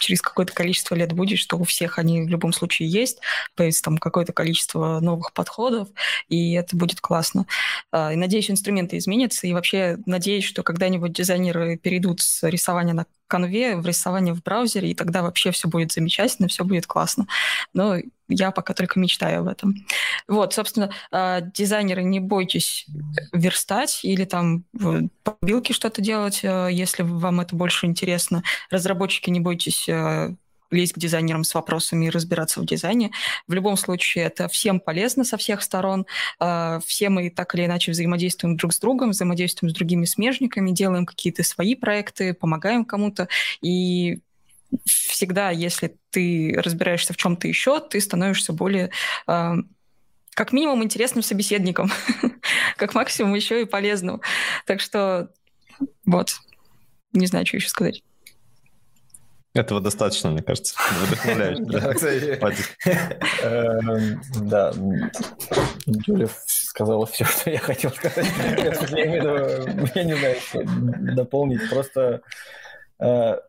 Через какое-то количество лет будет, что у всех они в любом случае есть. Появится там какое-то количество новых подходов, и это будет классно. И, надеюсь, инструменты изменятся. И вообще, надеюсь, что когда-нибудь дизайнеры перейдут с рисования на конве в рисование в браузере, и тогда вообще все будет замечательно, все будет классно. Но... Я пока только мечтаю об этом. Вот, собственно, дизайнеры, не бойтесь верстать или там по билке что-то делать, если вам это больше интересно. Разработчики, не бойтесь лезть к дизайнерам с вопросами и разбираться в дизайне. В любом случае, это всем полезно со всех сторон. Все мы так или иначе взаимодействуем друг с другом, взаимодействуем с другими смежниками, делаем какие-то свои проекты, помогаем кому-то. И всегда, если ты разбираешься в чем-то еще, ты становишься более, э, как минимум, интересным собеседником, как максимум еще и полезным. Так что вот, не знаю, что еще сказать. Этого достаточно, мне кажется. Вдохновляюще. Да, Юля сказала все, что я хотел сказать. Я не знаю, что дополнить. Просто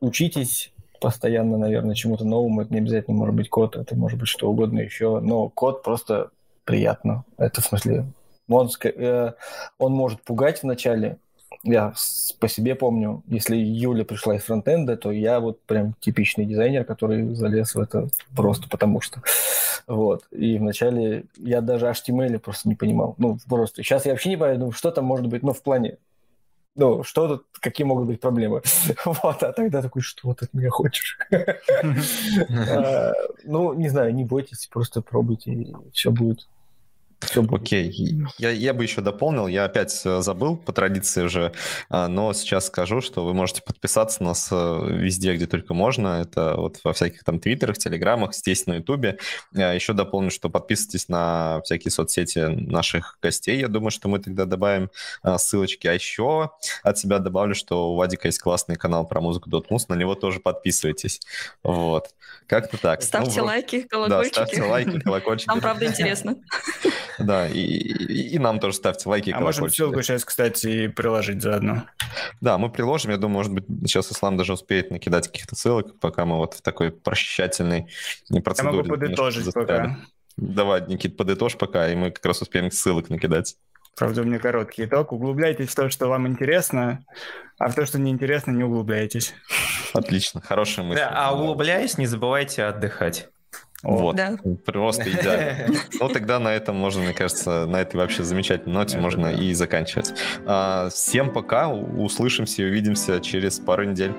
учитесь... постоянно, наверное, чему-то новому. Это не обязательно может быть код, это может быть что угодно еще. Но код просто приятно. Это в смысле... Он, э, он может пугать вначале. Я по себе помню, если Юля пришла из фронтенда, то я вот прям типичный дизайнер, который залез в это просто потому что. Вот. И вначале я даже эйч ти эм эль просто не понимал. Ну, просто. Сейчас я вообще не понимаю, что там может быть, ну, в плане, ну, что тут, какие могут быть проблемы. Вот. А тогда такой, что ты от меня хочешь? Ну, не знаю, не бойтесь, просто пробуйте, и все будет. Окей. Я, я бы еще дополнил, я опять забыл по традиции уже, но сейчас скажу, что вы можете подписаться на нас везде, где только можно. Это вот во всяких там твиттерах, телеграмах, здесь на ютубе. Еще дополню, что подписывайтесь на всякие соцсети наших гостей. Я думаю, что мы тогда добавим ссылочки. А еще от себя добавлю, что у Вадика есть классный канал про музыку.муз, на него тоже подписывайтесь. Вот. Как-то так. Ставьте ну, лайки, колокольчики. Да, ставьте лайки, колокольчики. Нам правда интересно. Да, и, и, и нам тоже ставьте лайки и колокольчики. А можем ссылку сейчас, кстати, приложить заодно. Да, мы приложим. Я думаю, может быть, сейчас Ислам даже успеет накидать каких-то ссылок, пока мы вот в такой прощательной процедуре. Я могу подытожить пока. Давай, Никит, подытожь пока, и мы как раз успеем ссылок накидать. Правда, у меня короткий итог. Углубляйтесь в то, что вам интересно, а в то, что неинтересно, не углубляйтесь. Отлично, хорошая мысль. Да, а углубляясь, не забывайте отдыхать. Вот, да. Просто идеально. Ну, тогда на этом можно, мне кажется, на этой вообще замечательной ноте можно и заканчивать. Всем пока, услышимся и увидимся через пару недель.